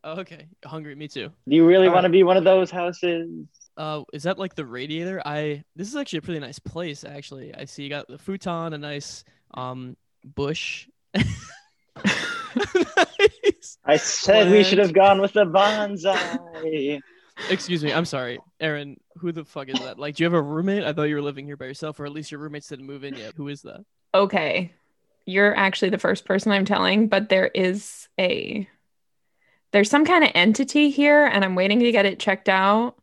Oh, okay. Hungry, me too. Do you really want to be one of those houses? Uh, is that like the radiator? I this is actually a pretty nice place. Actually, I see you got the futon, a nice um bush. Nice. I said we should have gone with the bonsai. Excuse me, I'm sorry, Erin. Who the fuck is that? Like, do you have a roommate? I thought you were living here by yourself, or at least your roommates didn't move in yet. Who is that? okay, you're actually the first person I'm telling, but there is a, there's some kind of entity here and I'm waiting to get it checked out.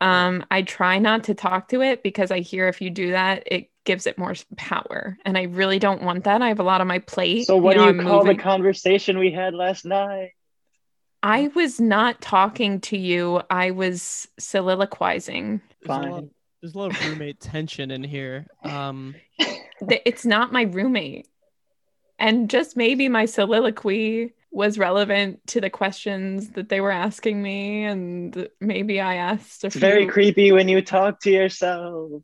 Um, I try not to talk to it because I hear if you do that, it gives it more power. And I really don't want that. I have a lot on my plate. So what you know, do you I'm call moving. The conversation we had last night? I was not talking to you. I was soliloquizing. Fine. There's a lot, there's a lot of roommate tension in here. Um... It's not my roommate. And just maybe my soliloquy was relevant to the questions that they were asking me. And maybe I asked a few. It's very creepy when you talk to yourself.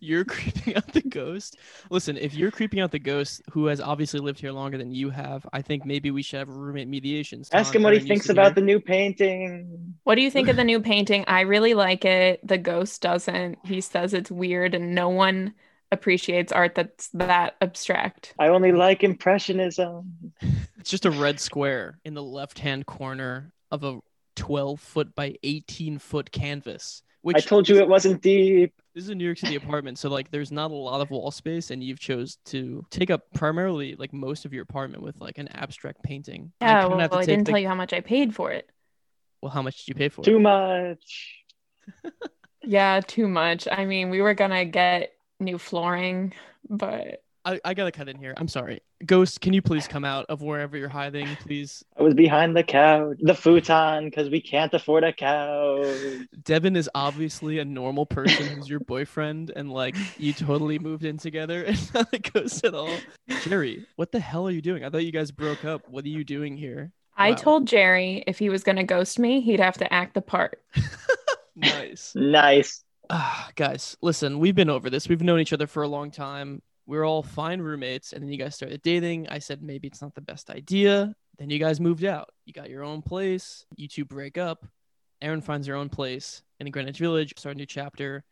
You're creeping out the ghost. Listen, if you're creeping out the ghost who has obviously lived here longer than you have, I think maybe we should have roommate mediations. Ask him what he thinks about the new painting. What do you think of the new painting? I really like it. The ghost doesn't. He says it's weird and no one appreciates art that's that abstract. I only like impressionism. It's just a red square in the left-hand corner of a twelve foot by eighteen foot canvas. Which I told you is, it wasn't deep. This is a New York City apartment, so like there's not a lot of wall space, and you've chose to take up primarily like most of your apartment with like an abstract painting. Yeah, I well, have to well I didn't the... tell you how much I paid for it. Well, how much did you pay for it? Too much. Yeah, too much. I mean, we were gonna get new flooring, but I, I gotta cut in here. I'm sorry. Ghost, can you please come out of wherever you're hiding, please? I was behind the couch, the futon, because we can't afford a couch. Devin is obviously a normal person who's your boyfriend, and like you totally moved in together and not a ghost at all. Jerry, what the hell are you doing? I thought you guys broke up. What are you doing here? I wow. told Jerry if he was gonna ghost me, he'd have to act the part. Nice. Nice. Uh, guys, listen, we've been over this. We've known each other for a long time. We were all fine roommates, and then you guys started dating. I said maybe it's not the best idea. Then you guys moved out. You got your own place. You two break up. Erin finds her own place in Greenwich Village. Start a new chapter.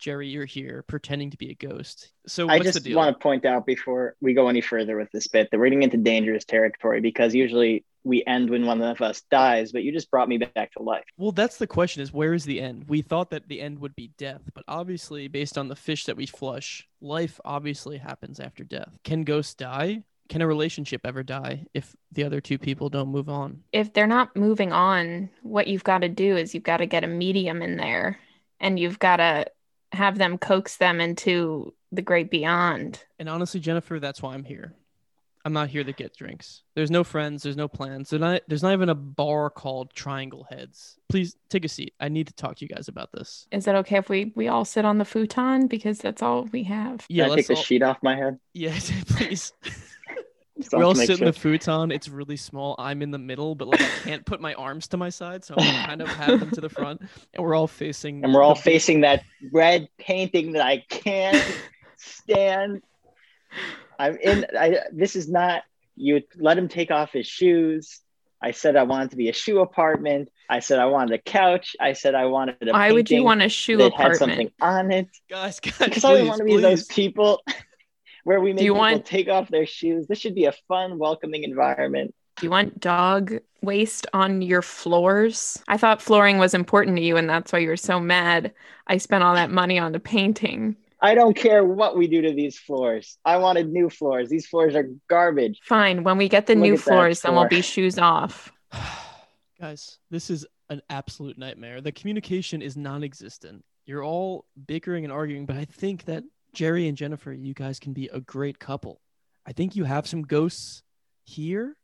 Jerry, you're here pretending to be a ghost. So what's I just the deal? Want to point out before we go any further with this bit that we're getting into dangerous territory, because usually we end when one of us dies, but you just brought me back to life. Well, that's the question, is where is the end? We thought that the end would be death, but obviously based on the fish that we flush, life obviously happens after death. Can ghosts die? Can a relationship ever die if the other two people don't move on? If they're not moving on, what you've got to do is you've got to get a medium in there, and you've got to have them coax them into the great beyond. And honestly, Jennifer, that's why I'm here. I'm not here to get drinks. There's no friends. There's no plans. There's not, there's not even a bar called Triangle Heads. Please take a seat. I need to talk to you guys about this. Is it okay if we, we all sit on the futon? Because that's all we have. Yeah, Can I take all... the sheet off my head? Yes, please. We all sit in the futon. It's really small. I'm in the middle, but like I can't put my arms to my side, so I kind of have them to the front. And we're all facing... And we're all facing that red painting that I can't stand. I'm in. I, this is not. You let him take off his shoes. I said I wanted to be a shoe apartment. I said I wanted a couch. I said I wanted a. Why would you want a shoe that apartment? Had something on it. Guys, guys, because I want to be those people where we make people want... take off their shoes. This should be a fun, welcoming environment. Do you want dog waste on your floors? I thought flooring was important to you, and that's why you were so mad. I spent all that money on the painting. I don't care what we do to these floors. I wanted new floors. These floors are garbage. Fine. When we get the Look new floors, floor. Then we'll be shoes off. Guys, this is an absolute nightmare. The communication is non-existent. You're all bickering and arguing, but I think that Jerry and Jennifer, you guys can be a great couple. I think you have some ghosts here,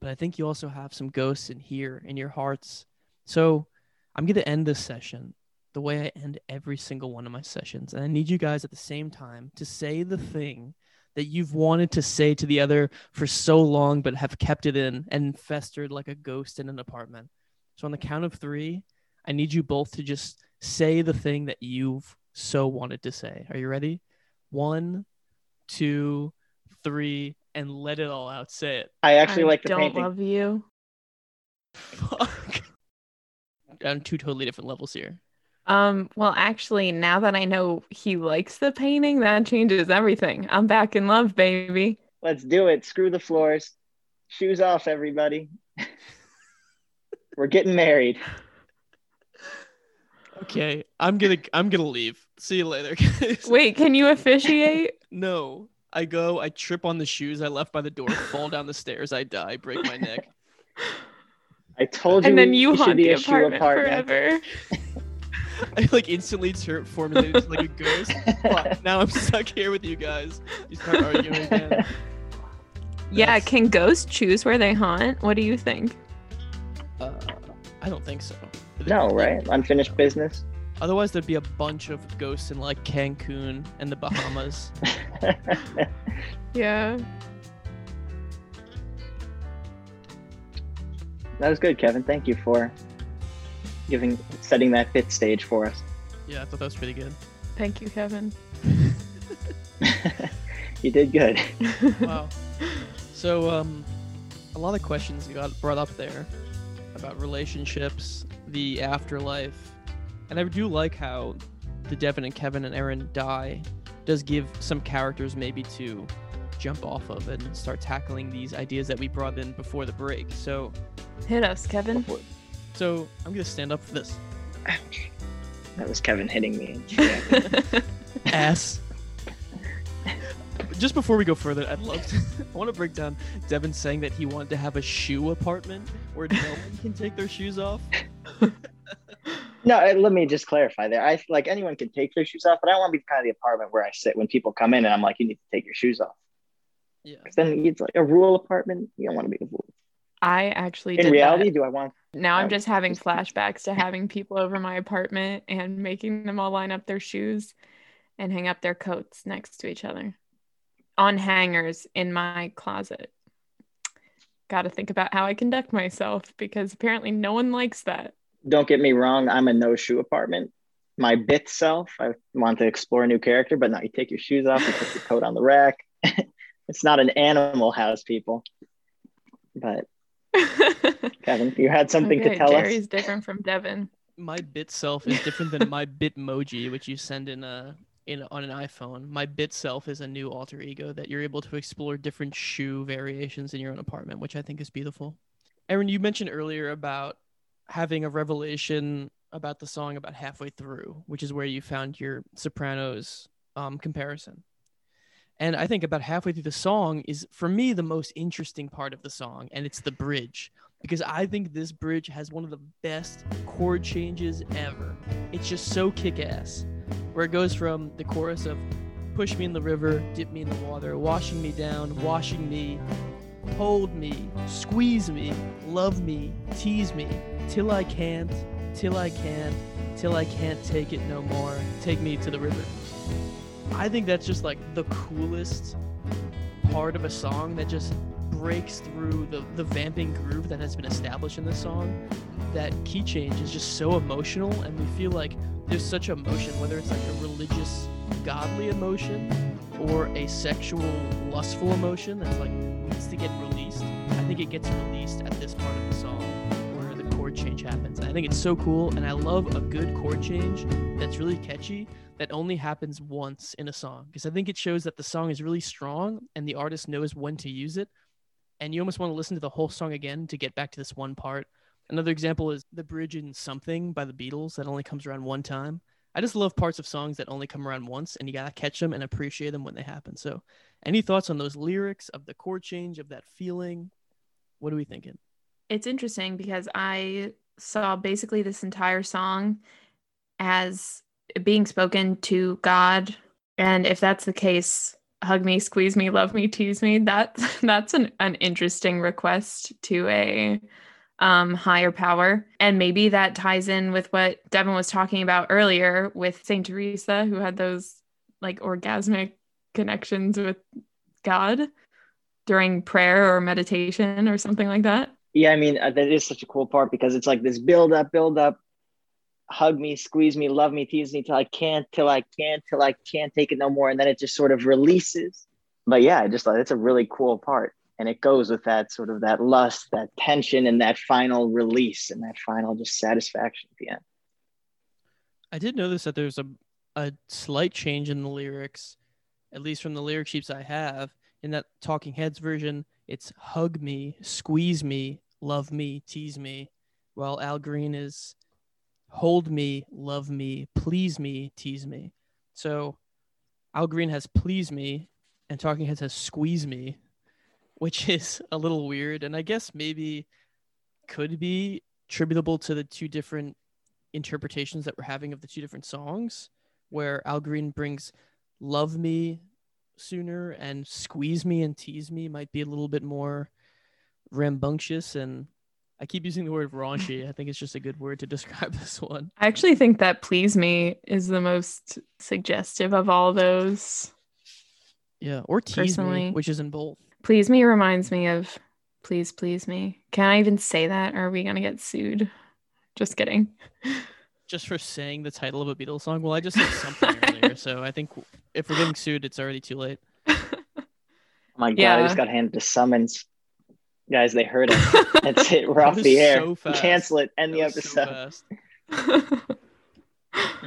but I think you also have some ghosts in here in your hearts. So I'm going to end this session the way I end every single one of my sessions. And I need you guys at the same time to say the thing that you've wanted to say to the other for so long, but have kept it in and festered like a ghost in an apartment. So on the count of three, I need you both to just say the thing that you've so wanted to say. Are you ready? One, two, three, and let it all out. Say it. I actually I like the painting. I don't love you. Fuck. I'm two totally different levels here. Um, well, actually, now that I know he likes the painting, that changes everything. I'm back in love, baby. Let's do it. Screw the floors. Shoes off, everybody. We're getting married. Okay, I'm gonna I'm gonna leave. See you later, guys. Wait, can you officiate? No. I go, I trip on the shoes I left by the door, fall down the stairs, I die, break my neck. I told you. And then you haunt the apartment, apartment forever. I like instantly formulated like a ghost. Fuck, now I'm stuck here with you guys. You start arguing again. Yeah, that's... can ghosts choose where they haunt? What do you think? Uh, I don't think so. No, right? Unfinished business? Otherwise, there'd be a bunch of ghosts in like Cancun and the Bahamas. Yeah. That was good, Kevin. Thank you for giving setting that pit stage for us. Yeah, I thought that was pretty good. Thank you, Kevin. You did good. Wow. So, um, a lot of questions got brought up there about relationships, the afterlife. And I do like how the Devin and Kevin and Erin die does give some characters maybe to jump off of and start tackling these ideas that we brought in before the break. So hit us, Kevin. So I'm going to stand up for this. That was Kevin hitting me. Ass. Just before we go further, I'd love to, I want to break down Devin saying that he wanted to have a shoe apartment where no one can take their shoes off. No, let me just clarify there. I like anyone can take their shoes off, but I don't want to be kind of the apartment where I sit when people come in and I'm like, you need to take your shoes off. Yeah. Then it's like a rural apartment. You don't want to be a fool. I actually in did reality, that. do I want? Now um, I'm just having flashbacks to having people over my apartment and making them all line up their shoes and hang up their coats next to each other on hangers in my closet. Got to think about how I conduct myself because apparently no one likes that. Don't get me wrong, I'm a no-shoe apartment. My bit self, I want to explore a new character, but now you take your shoes off, you put your coat on the rack. It's not an animal house, people. But, Kevin, you had something okay, to tell Jerry's us? Jerry's different from Devin. My bit self is different than my Bitmoji, which you send in a, in on an iPhone. My bit self is a new alter ego that you're able to explore different shoe variations in your own apartment, which I think is beautiful. Erin, you mentioned earlier about having a revelation about the song about halfway through, which is where you found your Sopranos um, comparison. And I think about halfway through the song is, for me, the most interesting part of the song, and it's the bridge, because I think this bridge has one of the best chord changes ever. It's just so kick-ass, where it goes from the chorus of push me in the river, dip me in the water, washing me down, washing me, hold me, squeeze me, love me, tease me, till I can't, till I can't, till I can't take it no more, take me to the river. I think that's just like the coolest part of a song that just breaks through the, the vamping groove that has been established in this song. That key change is just so emotional, and we feel like there's such emotion, whether it's like a religious, godly emotion or a sexual, lustful emotion that's like needs to get released. I think it gets released at this part of the song where the chord change happens. And I think it's so cool, and I love a good chord change that's really catchy that only happens once in a song, because I think it shows that the song is really strong and the artist knows when to use it, and you almost want to listen to the whole song again to get back to this one part. Another example is the bridge in Something by the Beatles that only comes around one time. I just love parts of songs that only come around once, and you gotta catch them and appreciate them when they happen. So any thoughts on those lyrics, of the chord change, of that feeling? What are we thinking? It's interesting because I saw basically this entire song as being spoken to God. And if that's the case, hug me, squeeze me, love me, tease me. That, that's an, an interesting request to a Um, higher power. And maybe that ties in with what Devin was talking about earlier with Saint Teresa, who had those like orgasmic connections with God during prayer or meditation or something like that. Yeah, I mean, that is such a cool part because it's like this build up, build up, hug me, squeeze me, love me, tease me till I can't, till I can't, till I can't take it no more. And then it just sort of releases. But yeah, I just thought it's a really cool part. And it goes with that sort of that lust, that tension, and that final release and that final just satisfaction at the end. I did notice that there's a, a slight change in the lyrics, at least from the lyric sheets I have. In that Talking Heads version, it's hug me, squeeze me, love me, tease me. While Al Green is hold me, love me, please me, tease me. So Al Green has Please Me and Talking Heads has Squeeze Me, which is a little weird. And I guess maybe could be attributable to the two different interpretations that we're having of the two different songs, where Al Green brings Love Me sooner and Squeeze Me and Tease Me might be a little bit more rambunctious. And I keep using the word raunchy. I think it's just a good word to describe this one. I actually think that Please Me is the most suggestive of all those. Yeah, or Tease personally. Me, which is in both. Please Me reminds me of Please Please Me. Can I even say that? Or are we going to get sued? Just kidding. Just for saying the title of a Beatles song? Well, I just said something earlier, so I think if we're getting sued, it's already too late. Oh my God, yeah. I just got handed a summons. Guys, they heard it. That's it. We're off the air. So cancel it. End that the episode. So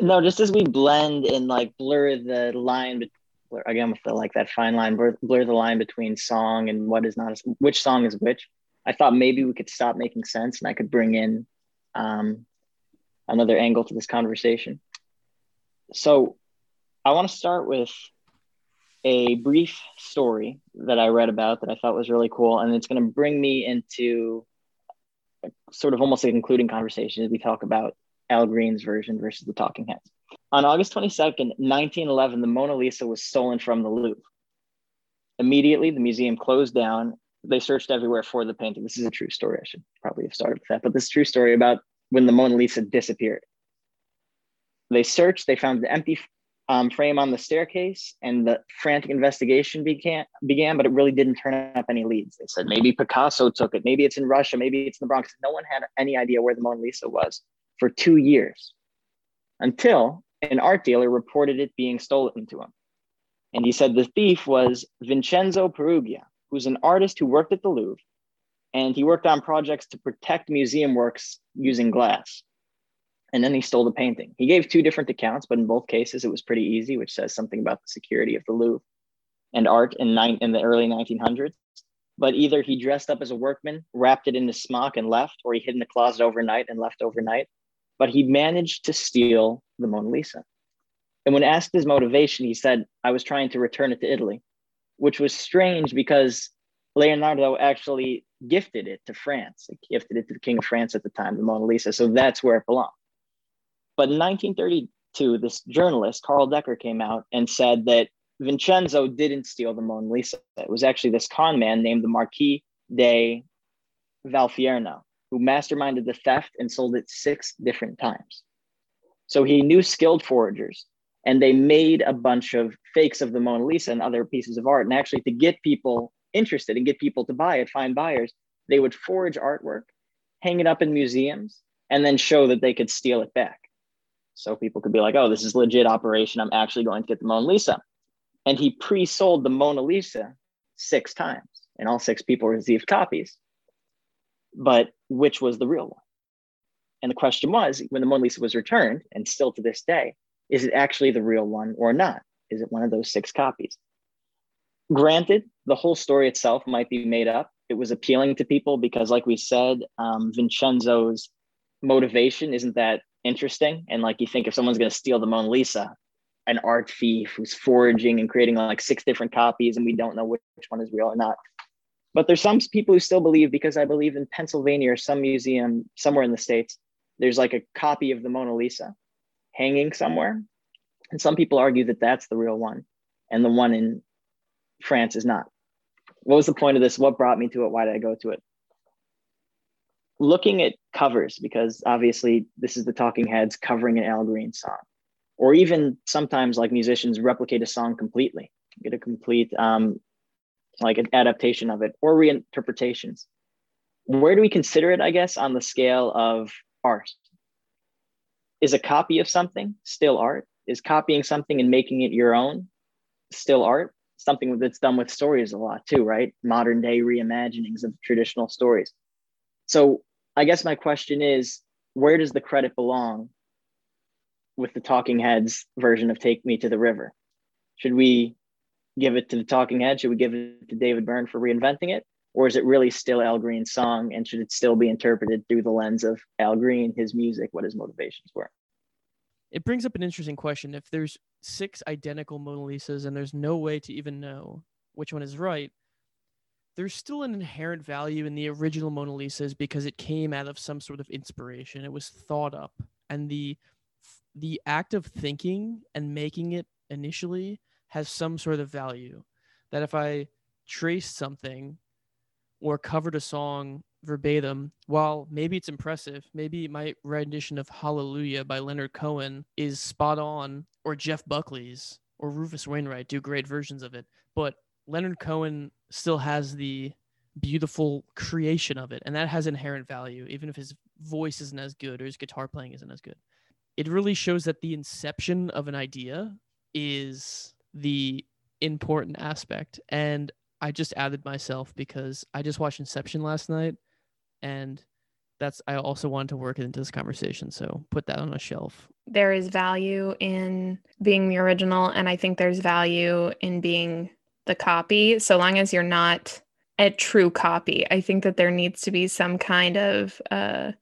no, just as we blend and like blur the line, be- blur, again, with the, like that fine line, blur, blur the line between song and what is not, which song is which. I thought maybe we could stop making sense and I could bring in um, another angle to this conversation. So I want to start with a brief story that I read about that I thought was really cool. And it's going to bring me into sort of almost a concluding conversation as we talk about Al Green's version versus the Talking Heads. On August twenty-second, nineteen eleven, the Mona Lisa was stolen from the Louvre. Immediately, the museum closed down. They searched everywhere for the painting. This is a true story. I should probably have started with that, but this is a true story about when the Mona Lisa disappeared. They searched, they found the empty Um, frame on the staircase, and the frantic investigation began, began, but it really didn't turn up any leads. They said, maybe Picasso took it. Maybe it's in Russia. Maybe it's in the Bronx. No one had any idea where the Mona Lisa was for two years until an art dealer reported it being stolen to him. And he said the thief was Vincenzo Perugia, who's an artist who worked at the Louvre, and he worked on projects to protect museum works using glass. And then he stole the painting. He gave two different accounts, but in both cases, it was pretty easy, which says something about the security of the Louvre and art in, nine, in the early nineteen hundreds. But either he dressed up as a workman, wrapped it in his smock and left, or he hid in the closet overnight and left overnight. But he managed to steal the Mona Lisa. And when asked his motivation, he said, I was trying to return it to Italy, which was strange because Leonardo actually gifted it to France. He gifted it to the King of France at the time, the Mona Lisa. So that's where it belonged. But in nineteen thirty-two, this journalist, Carl Decker, came out and said that Vincenzo didn't steal the Mona Lisa. It was actually this con man named the Marquis de Valfierno, who masterminded the theft and sold it six different times. So he knew skilled foragers, and they made a bunch of fakes of the Mona Lisa and other pieces of art. And actually, to get people interested and get people to buy it, find buyers, they would forage artwork, hang it up in museums, and then show that they could steal it back. So people could be like, oh, this is legit operation. I'm actually going to get the Mona Lisa. And he pre-sold the Mona Lisa six times, and all six people received copies. But which was the real one? And the question was, when the Mona Lisa was returned, and still to this day, is it actually the real one or not? Is it one of those six copies? Granted, the whole story itself might be made up. It was appealing to people because, like we said, um, Vincenzo's motivation isn't that interesting. And like, you think if someone's going to steal the Mona Lisa, an art thief who's foraging and creating like six different copies, and we don't know which one is real or not. But there's some people who still believe, because I believe in Pennsylvania or some museum somewhere in the States, there's like a copy of the Mona Lisa hanging somewhere. And some people argue that that's the real one, and the one in France is not. What was the point of this? What brought me to it? Why did I go to it? Looking at covers, because obviously this is the Talking Heads covering an Al Green song, or even sometimes like musicians replicate a song completely, get a complete um, like an adaptation of it or reinterpretations. Where do we consider it, I guess, on the scale of art? Is a copy of something still art? Is copying something and making it your own still art? Something that's done with stories a lot too, right? Modern day reimaginings of traditional stories. So I guess my question is, where does the credit belong with the Talking Heads version of Take Me to the River? Should we give it to the Talking Heads? Should we give it to David Byrne for reinventing it? Or is it really still Al Green's song, and should it still be interpreted through the lens of Al Green, his music, what his motivations were? It brings up an interesting question. If there's six identical Mona Lisas and there's no way to even know which one is right, there's still an inherent value in the original Mona Lisas because it came out of some sort of inspiration. It was thought up. And the the act of thinking and making it initially has some sort of value. That if I traced something or covered a song verbatim, while maybe it's impressive, maybe my rendition of Hallelujah by Leonard Cohen is spot on, or Jeff Buckley's or Rufus Wainwright do great versions of it, but Leonard Cohen still has the beautiful creation of it, and that has inherent value, even if his voice isn't as good or his guitar playing isn't as good. It really shows that the inception of an idea is the important aspect. And I just added myself because I just watched Inception last night, and that's I also wanted to work it into this conversation, so put that on a shelf. There is value in being the original, and I think there's value in being the copy, so long as you're not a true copy. I think that there needs to be some kind of uh,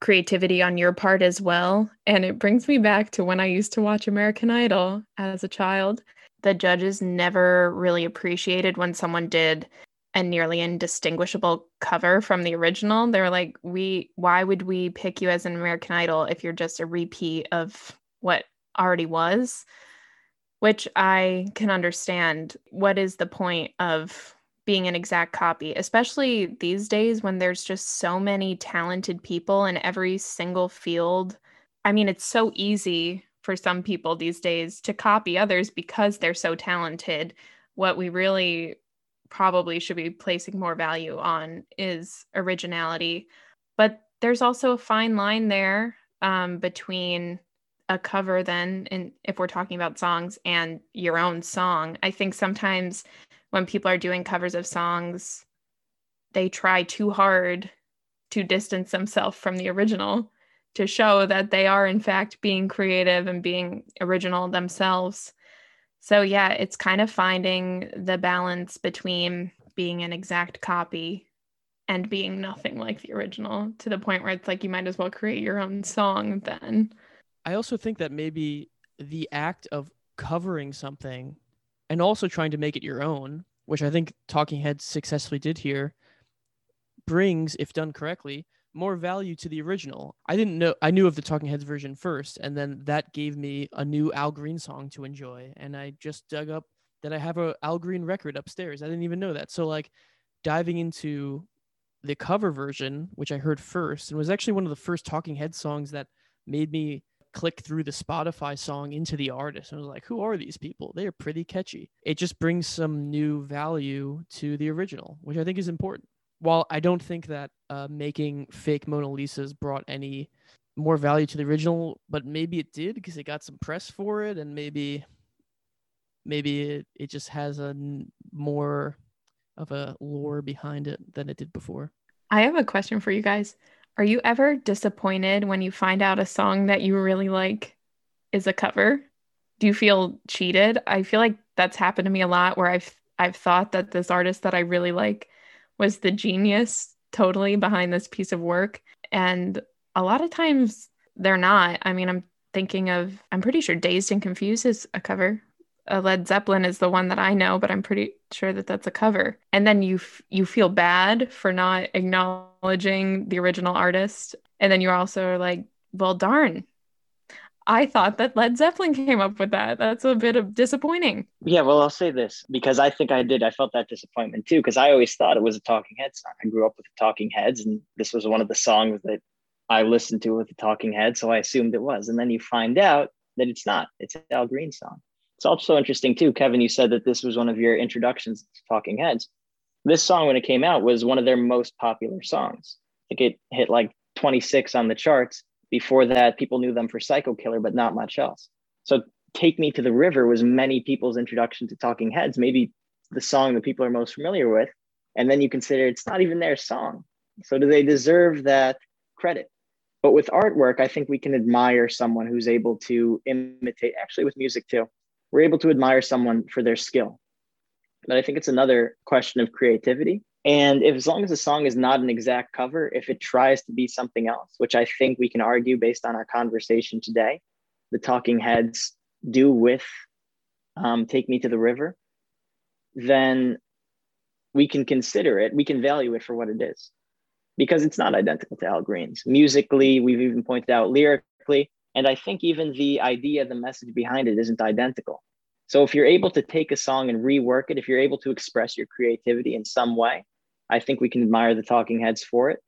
creativity on your part as well, and it brings me back to when I used to watch American Idol as a child. The judges never really appreciated when someone did a nearly indistinguishable cover from the original. They were like, "We, why would we pick you as an American Idol if you're just a repeat of what already was?" Which I can understand. What is the point of being an exact copy, especially these days when there's just so many talented people in every single field? I mean, it's so easy for some people these days to copy others because they're so talented. What we really probably should be placing more value on is originality. But there's also a fine line there um, between a cover then, and if we're talking about songs, and your own song. I think sometimes when people are doing covers of songs, they try too hard to distance themselves from the original, to show that they are in fact being creative and being original themselves. So yeah, it's kind of finding the balance between being an exact copy and being nothing like the original, to the point where it's like you might as well create your own song then. I also think that maybe the act of covering something and also trying to make it your own, which I think Talking Heads successfully did here, brings, if done correctly, more value to the original. I didn't know, I knew of the Talking Heads version first, and then that gave me a new Al Green song to enjoy. And I just dug up that I have a Al Green record upstairs. I didn't even know that. So like diving into the cover version, which I heard first, and was actually one of the first Talking Heads songs that made me click through the Spotify song into the artist. And I was like, who are these people? They are pretty catchy. It just brings some new value to the original, which I think is important. While I don't think that uh, making fake Mona Lisas brought any more value to the original, but maybe it did because it got some press for it, and maybe maybe it, it just has a n- more of a lore behind it than it did before. I have a question for you guys. Are you ever disappointed when you find out a song that you really like is a cover? Do you feel cheated? I feel like that's happened to me a lot, where I've I've thought that this artist that I really like was the genius totally behind this piece of work. And a lot of times they're not. I mean, I'm thinking of, I'm pretty sure Dazed and Confused is a cover. A Led Zeppelin is the one that I know, but I'm pretty sure that that's a cover. And then you f- you feel bad for not acknowledging the original artist. And then you're also like, well, darn, I thought that Led Zeppelin came up with that. That's a bit of disappointing. Yeah, well, I'll say this, because I think I did. I felt that disappointment too, because I always thought it was a Talking Heads song. I grew up with the Talking Heads, and this was one of the songs that I listened to with the Talking Heads, so I assumed it was. And then you find out that it's not. It's an Al Green song. It's also interesting too, Kevin, you said that this was one of your introductions to Talking Heads. This song, when it came out, was one of their most popular songs. I think it hit like twenty-six on the charts. Before that, people knew them for Psycho Killer, but not much else. So Take Me to the River was many people's introduction to Talking Heads, maybe the song that people are most familiar with. And then you consider it's not even their song. So do they deserve that credit? But with artwork, I think we can admire someone who's able to imitate, actually with music too, we're able to admire someone for their skill. But I think it's another question of creativity. And if, as long as the song is not an exact cover, if it tries to be something else, which I think we can argue based on our conversation today, the Talking Heads do with um, Take Me to the River, then we can consider it, we can value it for what it is, because it's not identical to Al Green's. Musically, we've even pointed out lyrically, and I think even the idea, the message behind it isn't identical. So if you're able to take a song and rework it, if you're able to express your creativity in some way, I think we can admire the Talking Heads for it,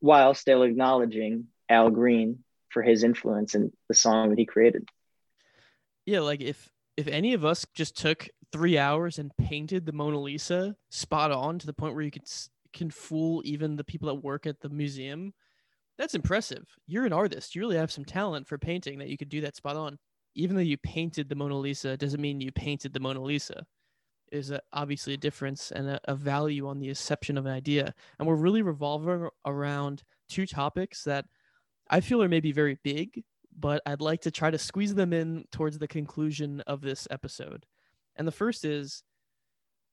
while still acknowledging Al Green for his influence and the song that he created. Yeah, like if if any of us just took three hours and painted the Mona Lisa spot on to the point where you could can fool even the people that work at the museum, that's impressive. You're an artist. You really have some talent for painting that you could do that spot on. Even though you painted the Mona Lisa doesn't mean you painted the Mona Lisa. There's a, obviously a difference and a, a value on the inception of an idea. And we're really revolving around two topics that I feel are maybe very big, but I'd like to try to squeeze them in towards the conclusion of this episode. And the first is,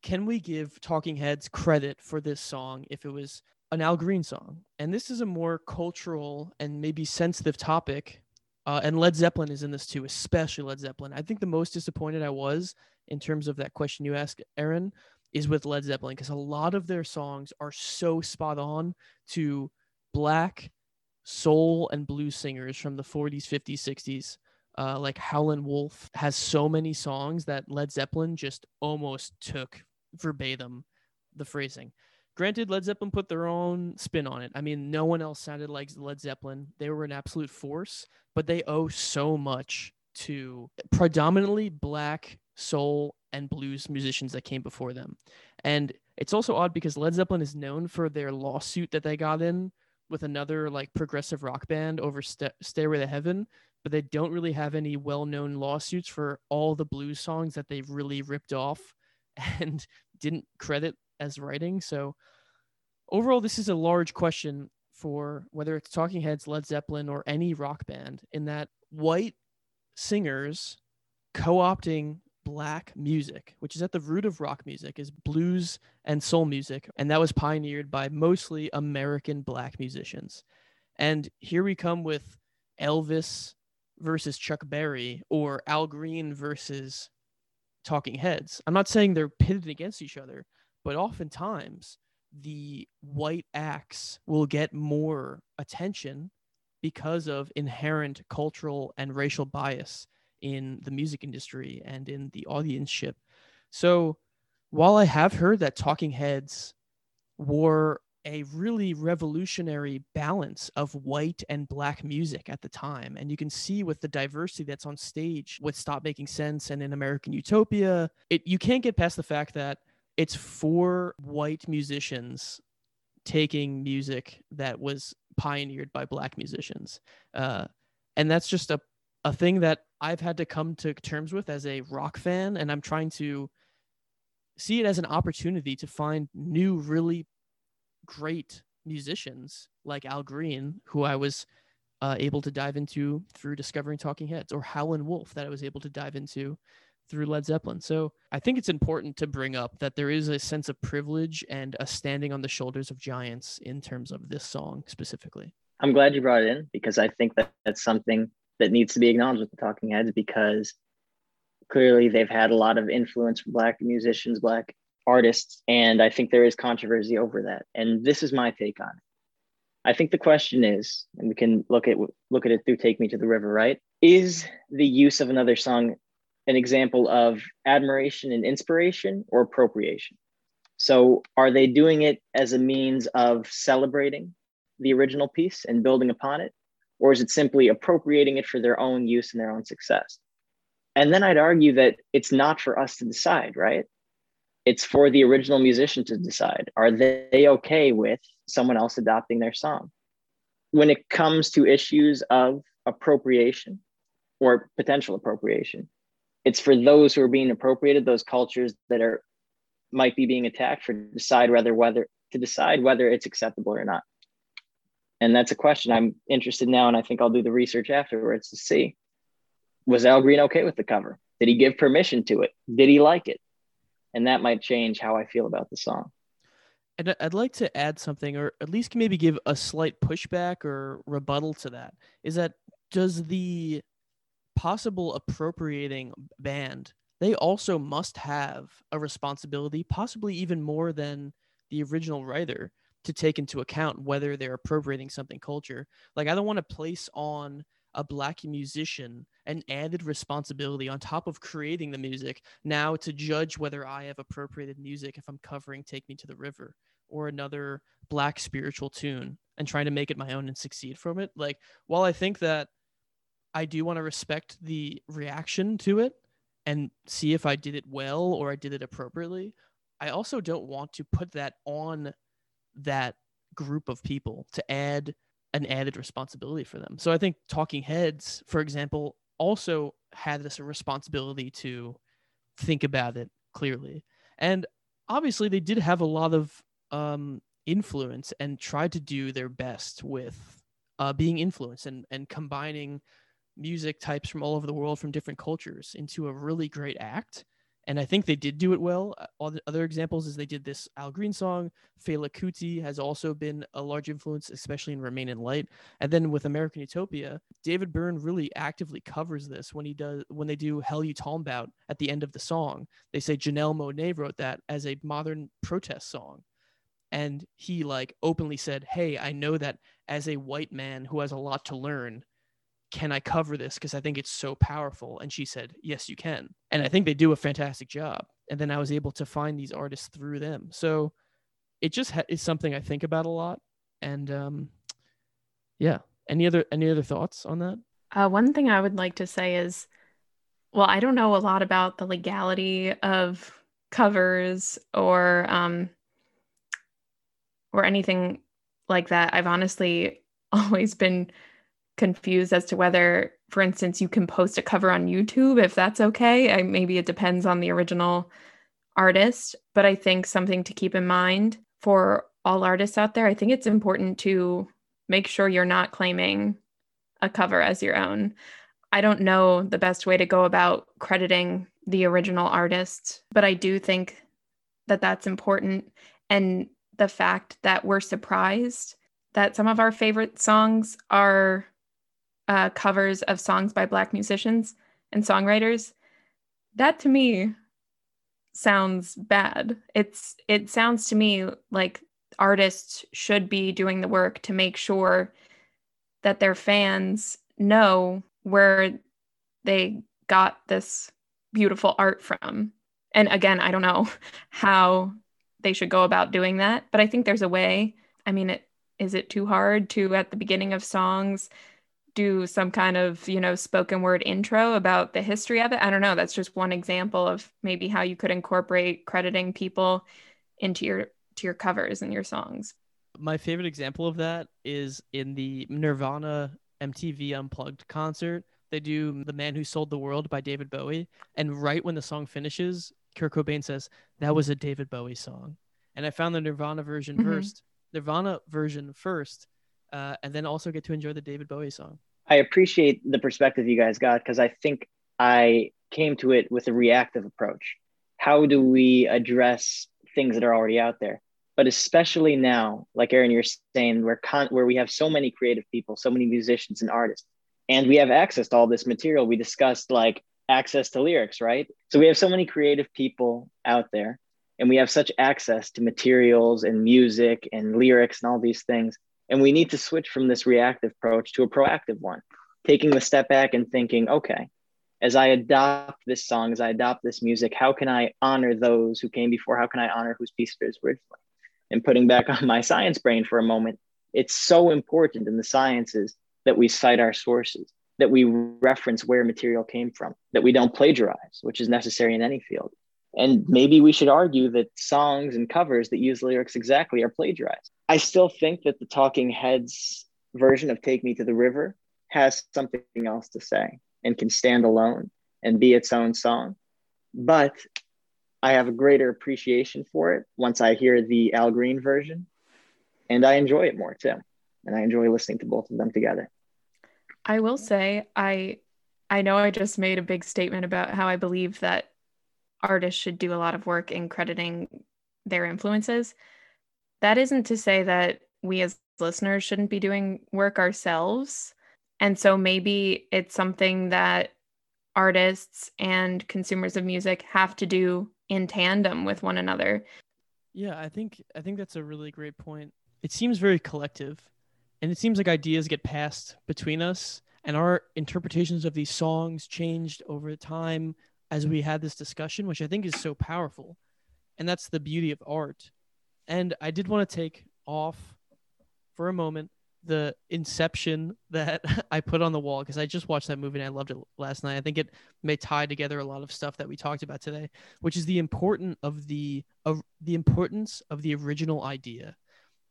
can we give Talking Heads credit for this song if it was an Al Green song? And this is a more cultural and maybe sensitive topic. Uh, and Led Zeppelin is in this too, especially Led Zeppelin. I think the most disappointed I was in terms of that question you asked, Erin, is with Led Zeppelin, because a lot of their songs are so spot on to Black soul and blues singers from the forties, fifties, sixties. Uh, like Howlin' Wolf has so many songs that Led Zeppelin just almost took verbatim the phrasing. Granted, Led Zeppelin put their own spin on it. I mean, no one else sounded like Led Zeppelin. They were an absolute force, but they owe so much to predominantly Black soul and blues musicians that came before them. And it's also odd because Led Zeppelin is known for their lawsuit that they got in with another like progressive rock band over St- Stairway to Heaven, but they don't really have any well-known lawsuits for all the blues songs that they've really ripped off and didn't credit as writing. So overall, this is a large question for whether it's Talking Heads, Led Zeppelin, or any rock band, in that white singers co-opting Black music, which is at the root of rock music, is blues and soul music, and that was pioneered by mostly American Black musicians. And here we come with Elvis versus Chuck Berry, or Al Green versus Talking Heads. I'm not saying they're pitted against each other, but oftentimes the white acts will get more attention because of inherent cultural and racial bias in the music industry and in the audienceship. So while I have heard that Talking Heads were a really revolutionary balance of white and Black music at the time, and you can see with the diversity that's on stage with Stop Making Sense and in American Utopia, it, you can't get past the fact that it's four white musicians taking music that was pioneered by Black musicians. Uh, and that's just a a thing that I've had to come to terms with as a rock fan, and I'm trying to see it as an opportunity to find new, really great musicians like Al Green, who I was uh, able to dive into through discovering Talking Heads, or Howlin' Wolf that I was able to dive into through Led Zeppelin. So I think it's important to bring up that there is a sense of privilege and a standing on the shoulders of giants in terms of this song specifically. I'm glad you brought it in, because I think that that's something that needs to be acknowledged with the Talking Heads, because clearly they've had a lot of influence from Black musicians, Black artists, and I think there is controversy over that. And this is my take on it. I think the question is, and we can look at look at it through Take Me to the River, right? Is the use of another song an example of admiration and inspiration, or appropriation? So are they doing it as a means of celebrating the original piece and building upon it? Or is it simply appropriating it for their own use and their own success? And then I'd argue that it's not for us to decide, right? It's for the original musician to decide. Are they okay with someone else adopting their song? When it comes to issues of appropriation or potential appropriation, it's for those who are being appropriated, those cultures that are might be being attacked, for decide whether whether to decide whether it's acceptable or not. And that's a question I'm interested now, and I think I'll do the research afterwards to see. Was Al Green okay with the cover? Did he give permission to it? Did he like it? And that might change how I feel about the song. And I'd like to add something, or at least maybe give a slight pushback or rebuttal to that, is that does the possible appropriating band, they also must have a responsibility, possibly even more than the original writer, to take into account whether they're appropriating something culture. Like, I don't want to place on a black musician an added responsibility on top of creating the music now to judge whether I have appropriated music if I'm covering Take Me to the River or another black spiritual tune and trying to make it my own and succeed from it. Like, while I think that I do want to respect the reaction to it and see if I did it well or I did it appropriately, I also don't want to put that on that group of people to add an added responsibility for them. So I think Talking Heads, for example, also had this responsibility to think about it clearly. And obviously they did have a lot of um, influence and tried to do their best with uh, being influenced and, and combining music types from all over the world, from different cultures, into a really great act. And I think they did do it well. All the other examples is they did this Al Green song. Fela Kuti has also been a large influence, especially in Remain in Light. And then with American Utopia, David Byrne really actively covers this when he does when they do Hell You Talking About at the end of the song. They say Janelle Monáe wrote that as a modern protest song. And he like openly said, hey, I know that as a white man who has a lot to learn, can I cover this? Because I think it's so powerful. And she said, yes, you can. And I think they do a fantastic job. And then I was able to find these artists through them. So it just ha- is something I think about a lot. And um, yeah, any other any other thoughts on that? Uh, one thing I would like to say is, well, I don't know a lot about the legality of covers or um, or anything like that. I've honestly always been confused as to whether, for instance, you can post a cover on YouTube, if that's okay. I, maybe it depends on the original artist, but I think something to keep in mind for all artists out there, I think it's important to make sure you're not claiming a cover as your own. I don't know the best way to go about crediting the original artist, but I do think that that's important. And the fact that we're surprised that some of our favorite songs are Uh, covers of songs by Black musicians and songwriters, that to me sounds bad. It's it sounds to me like artists should be doing the work to make sure that their fans know where they got this beautiful art from. And again, I don't know how they should go about doing that, but I think there's a way. I mean, it, is it too hard to, at the beginning of songs, do some kind of, you know, spoken word intro about the history of it? I don't know. That's just one example of maybe how you could incorporate crediting people into your to your covers and your songs. My favorite example of that is in the Nirvana M T V Unplugged concert. They do The Man Who Sold the World by David Bowie. And right when the song finishes, Kurt Cobain says, that was a David Bowie song. And I found the Nirvana version mm-hmm. first. Nirvana version first. Uh, and then also get to enjoy the David Bowie song. I appreciate the perspective you guys got, because I think I came to it with a reactive approach. How do we address things that are already out there? But especially now, like Erin, you're saying, where, con- where we have so many creative people, so many musicians and artists, and we have access to all this material. We discussed like access to lyrics, right? So we have so many creative people out there, and we have such access to materials and music and lyrics and all these things. And we need to switch from this reactive approach to a proactive one, taking a step back and thinking, okay, as I adopt this song, as I adopt this music, how can I honor those who came before? How can I honor whose piece it is originally? And putting back on my science brain for a moment, it's so important in the sciences that we cite our sources, that we reference where material came from, that we don't plagiarize, which is necessary in any field. And maybe we should argue that songs and covers that use lyrics exactly are plagiarized. I still think that the Talking Heads version of Take Me to the River has something else to say and can stand alone and be its own song. But I have a greater appreciation for it once I hear the Al Green version, and I enjoy it more too. And I enjoy listening to both of them together. I will say, I, I know I just made a big statement about how I believe that artists should do a lot of work in crediting their influences. That isn't to say that we as listeners shouldn't be doing work ourselves. And so maybe it's something that artists and consumers of music have to do in tandem with one another. Yeah, I think I think that's a really great point. It seems very collective, and it seems like ideas get passed between us, and our interpretations of these songs changed over time as we had this discussion, which I think is so powerful. And that's the beauty of art. And I did want to take off for a moment the Inception that I put on the wall, because I just watched that movie and I loved it last night. I think it may tie together a lot of stuff that we talked about today, which is the important of the of the importance of the original idea.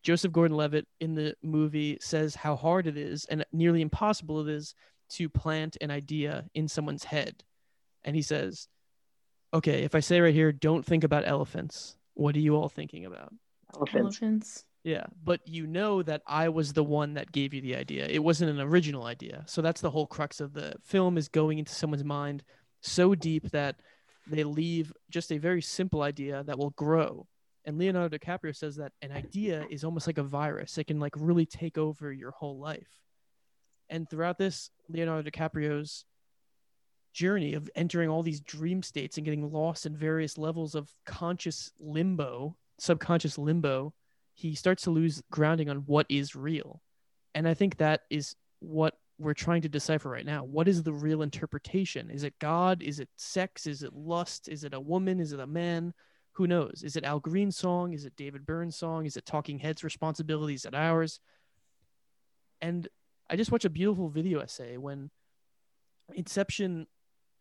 Joseph Gordon-Levitt in the movie says how hard it is and nearly impossible it is to plant an idea in someone's head. And he says, okay, if I say right here, don't think about elephants, what are you all thinking about? Elephants. Yeah, but you know that I was the one that gave you the idea. It wasn't an original idea. So that's the whole crux of the film, is going into someone's mind so deep that they leave just a very simple idea that will grow. And Leonardo DiCaprio says that an idea is almost like a virus. It can like really take over your whole life. And throughout this, Leonardo DiCaprio's journey of entering all these dream states and getting lost in various levels of conscious limbo, subconscious limbo, he starts to lose grounding on what is real. And I think that is what we're trying to decipher right now. What is the real interpretation? Is it God? Is it sex? Is it lust? Is it a woman? Is it a man? Who knows? Is it Al Green's song? Is it David Byrne's song? Is it Talking Heads' responsibility? Is it ours? And I just watched a beautiful video essay when Inception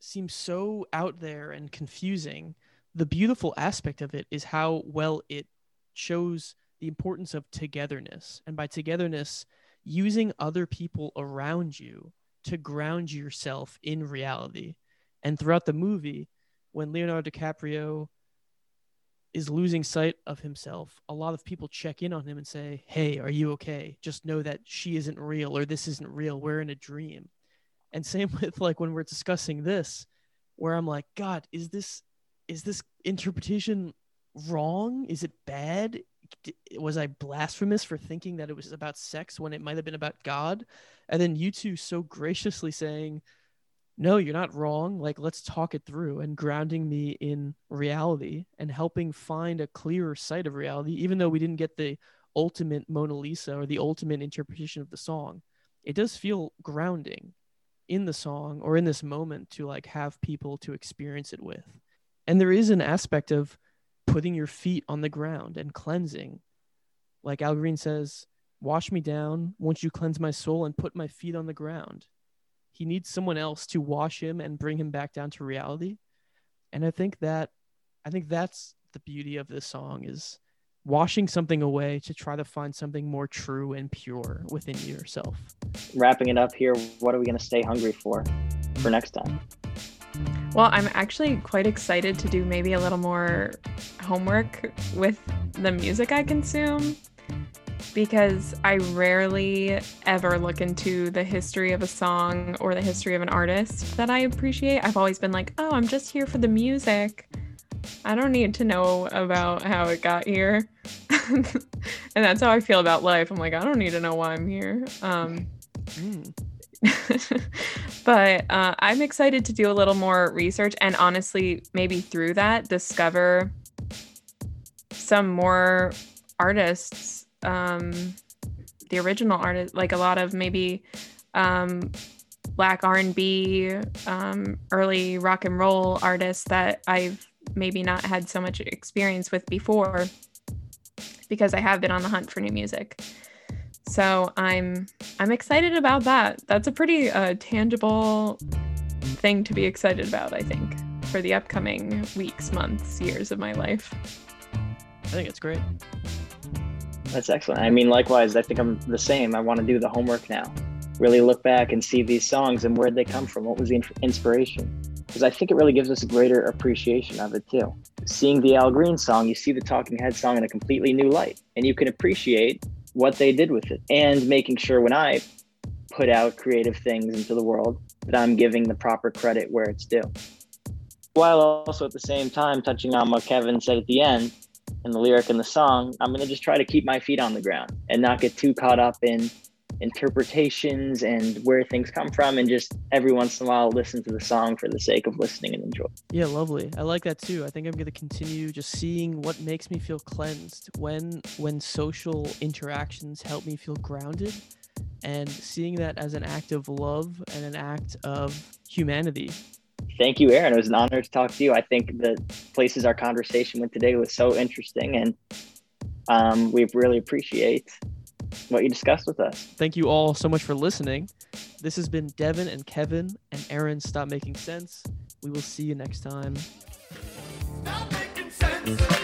seems so out there and confusing. The beautiful aspect of it is how well it shows the importance of togetherness. And by togetherness, using other people around you to ground yourself in reality. And throughout the movie, when Leonardo DiCaprio is losing sight of himself, a lot of people check in on him and say, hey, are you okay? Just know that she isn't real, or this isn't real. We're in a dream. And same with like when we're discussing this, where I'm like, God, is this, is this interpretation wrong? Is it bad? Was I blasphemous for thinking that it was about sex when it might have been about God? And then you two so graciously saying, no, you're not wrong. Like, let's talk it through, and grounding me in reality and helping find a clearer sight of reality, even though we didn't get the ultimate Mona Lisa or the ultimate interpretation of the song. It does feel grounding in the song or in this moment to like have people to experience it with. And there is an aspect of putting your feet on the ground and cleansing. Like Al Green says, wash me down once you cleanse my soul and put my feet on the ground. He needs someone else to wash him and bring him back down to reality. And I think that, I think that's the beauty of this song, is washing something away to try to find something more true and pure within yourself. Wrapping it up here, what are we going to stay hungry for for next time? Well, I'm actually quite excited to do maybe a little more homework with the music I consume, because I rarely ever look into the history of a song or the history of an artist that I appreciate. I've always been like, oh, I'm just here for the music. I don't need to know about how it got here. And that's how I feel about life. I'm like, I don't need to know why I'm here. Um, mm. But uh, I'm excited to do a little more research, and honestly, maybe through that, discover some more artists, um, the original artists, like a lot of maybe um, Black R and B, um, early rock and roll artists that I've maybe not had so much experience with before, because I have been on the hunt for new music. So I'm I'm excited about that. That's a pretty uh, tangible thing to be excited about, I think, for the upcoming weeks, months, years of my life. I think it's great. That's excellent. I mean, likewise, I think I'm the same. I want to do the homework now. Really look back and see these songs and where did they come from? What was the inspiration? Because I think it really gives us a greater appreciation of it too. Seeing the Al Green song, you see the Talking Heads song in a completely new light, and you can appreciate what they did with it, and making sure when I put out creative things into the world that I'm giving the proper credit where it's due, while also at the same time touching on what Kevin said at the end and the lyric in the song. I'm going to just try to keep my feet on the ground and not get too caught up in interpretations and where things come from, and just every once in a while listen to the song for the sake of listening and enjoy. Yeah, lovely. I like that too. I think I'm going to continue just seeing what makes me feel cleansed, when when social interactions help me feel grounded, and seeing that as an act of love and an act of humanity. Thank you, Erin. It was an honor to talk to you. I think the places our conversation went today was so interesting, and um, we really appreciate what you discussed with us. Thank you all so much for listening. This has been Devin and Kevin and Erin, Stop Making Sense. We will see you next time. Stop making sense.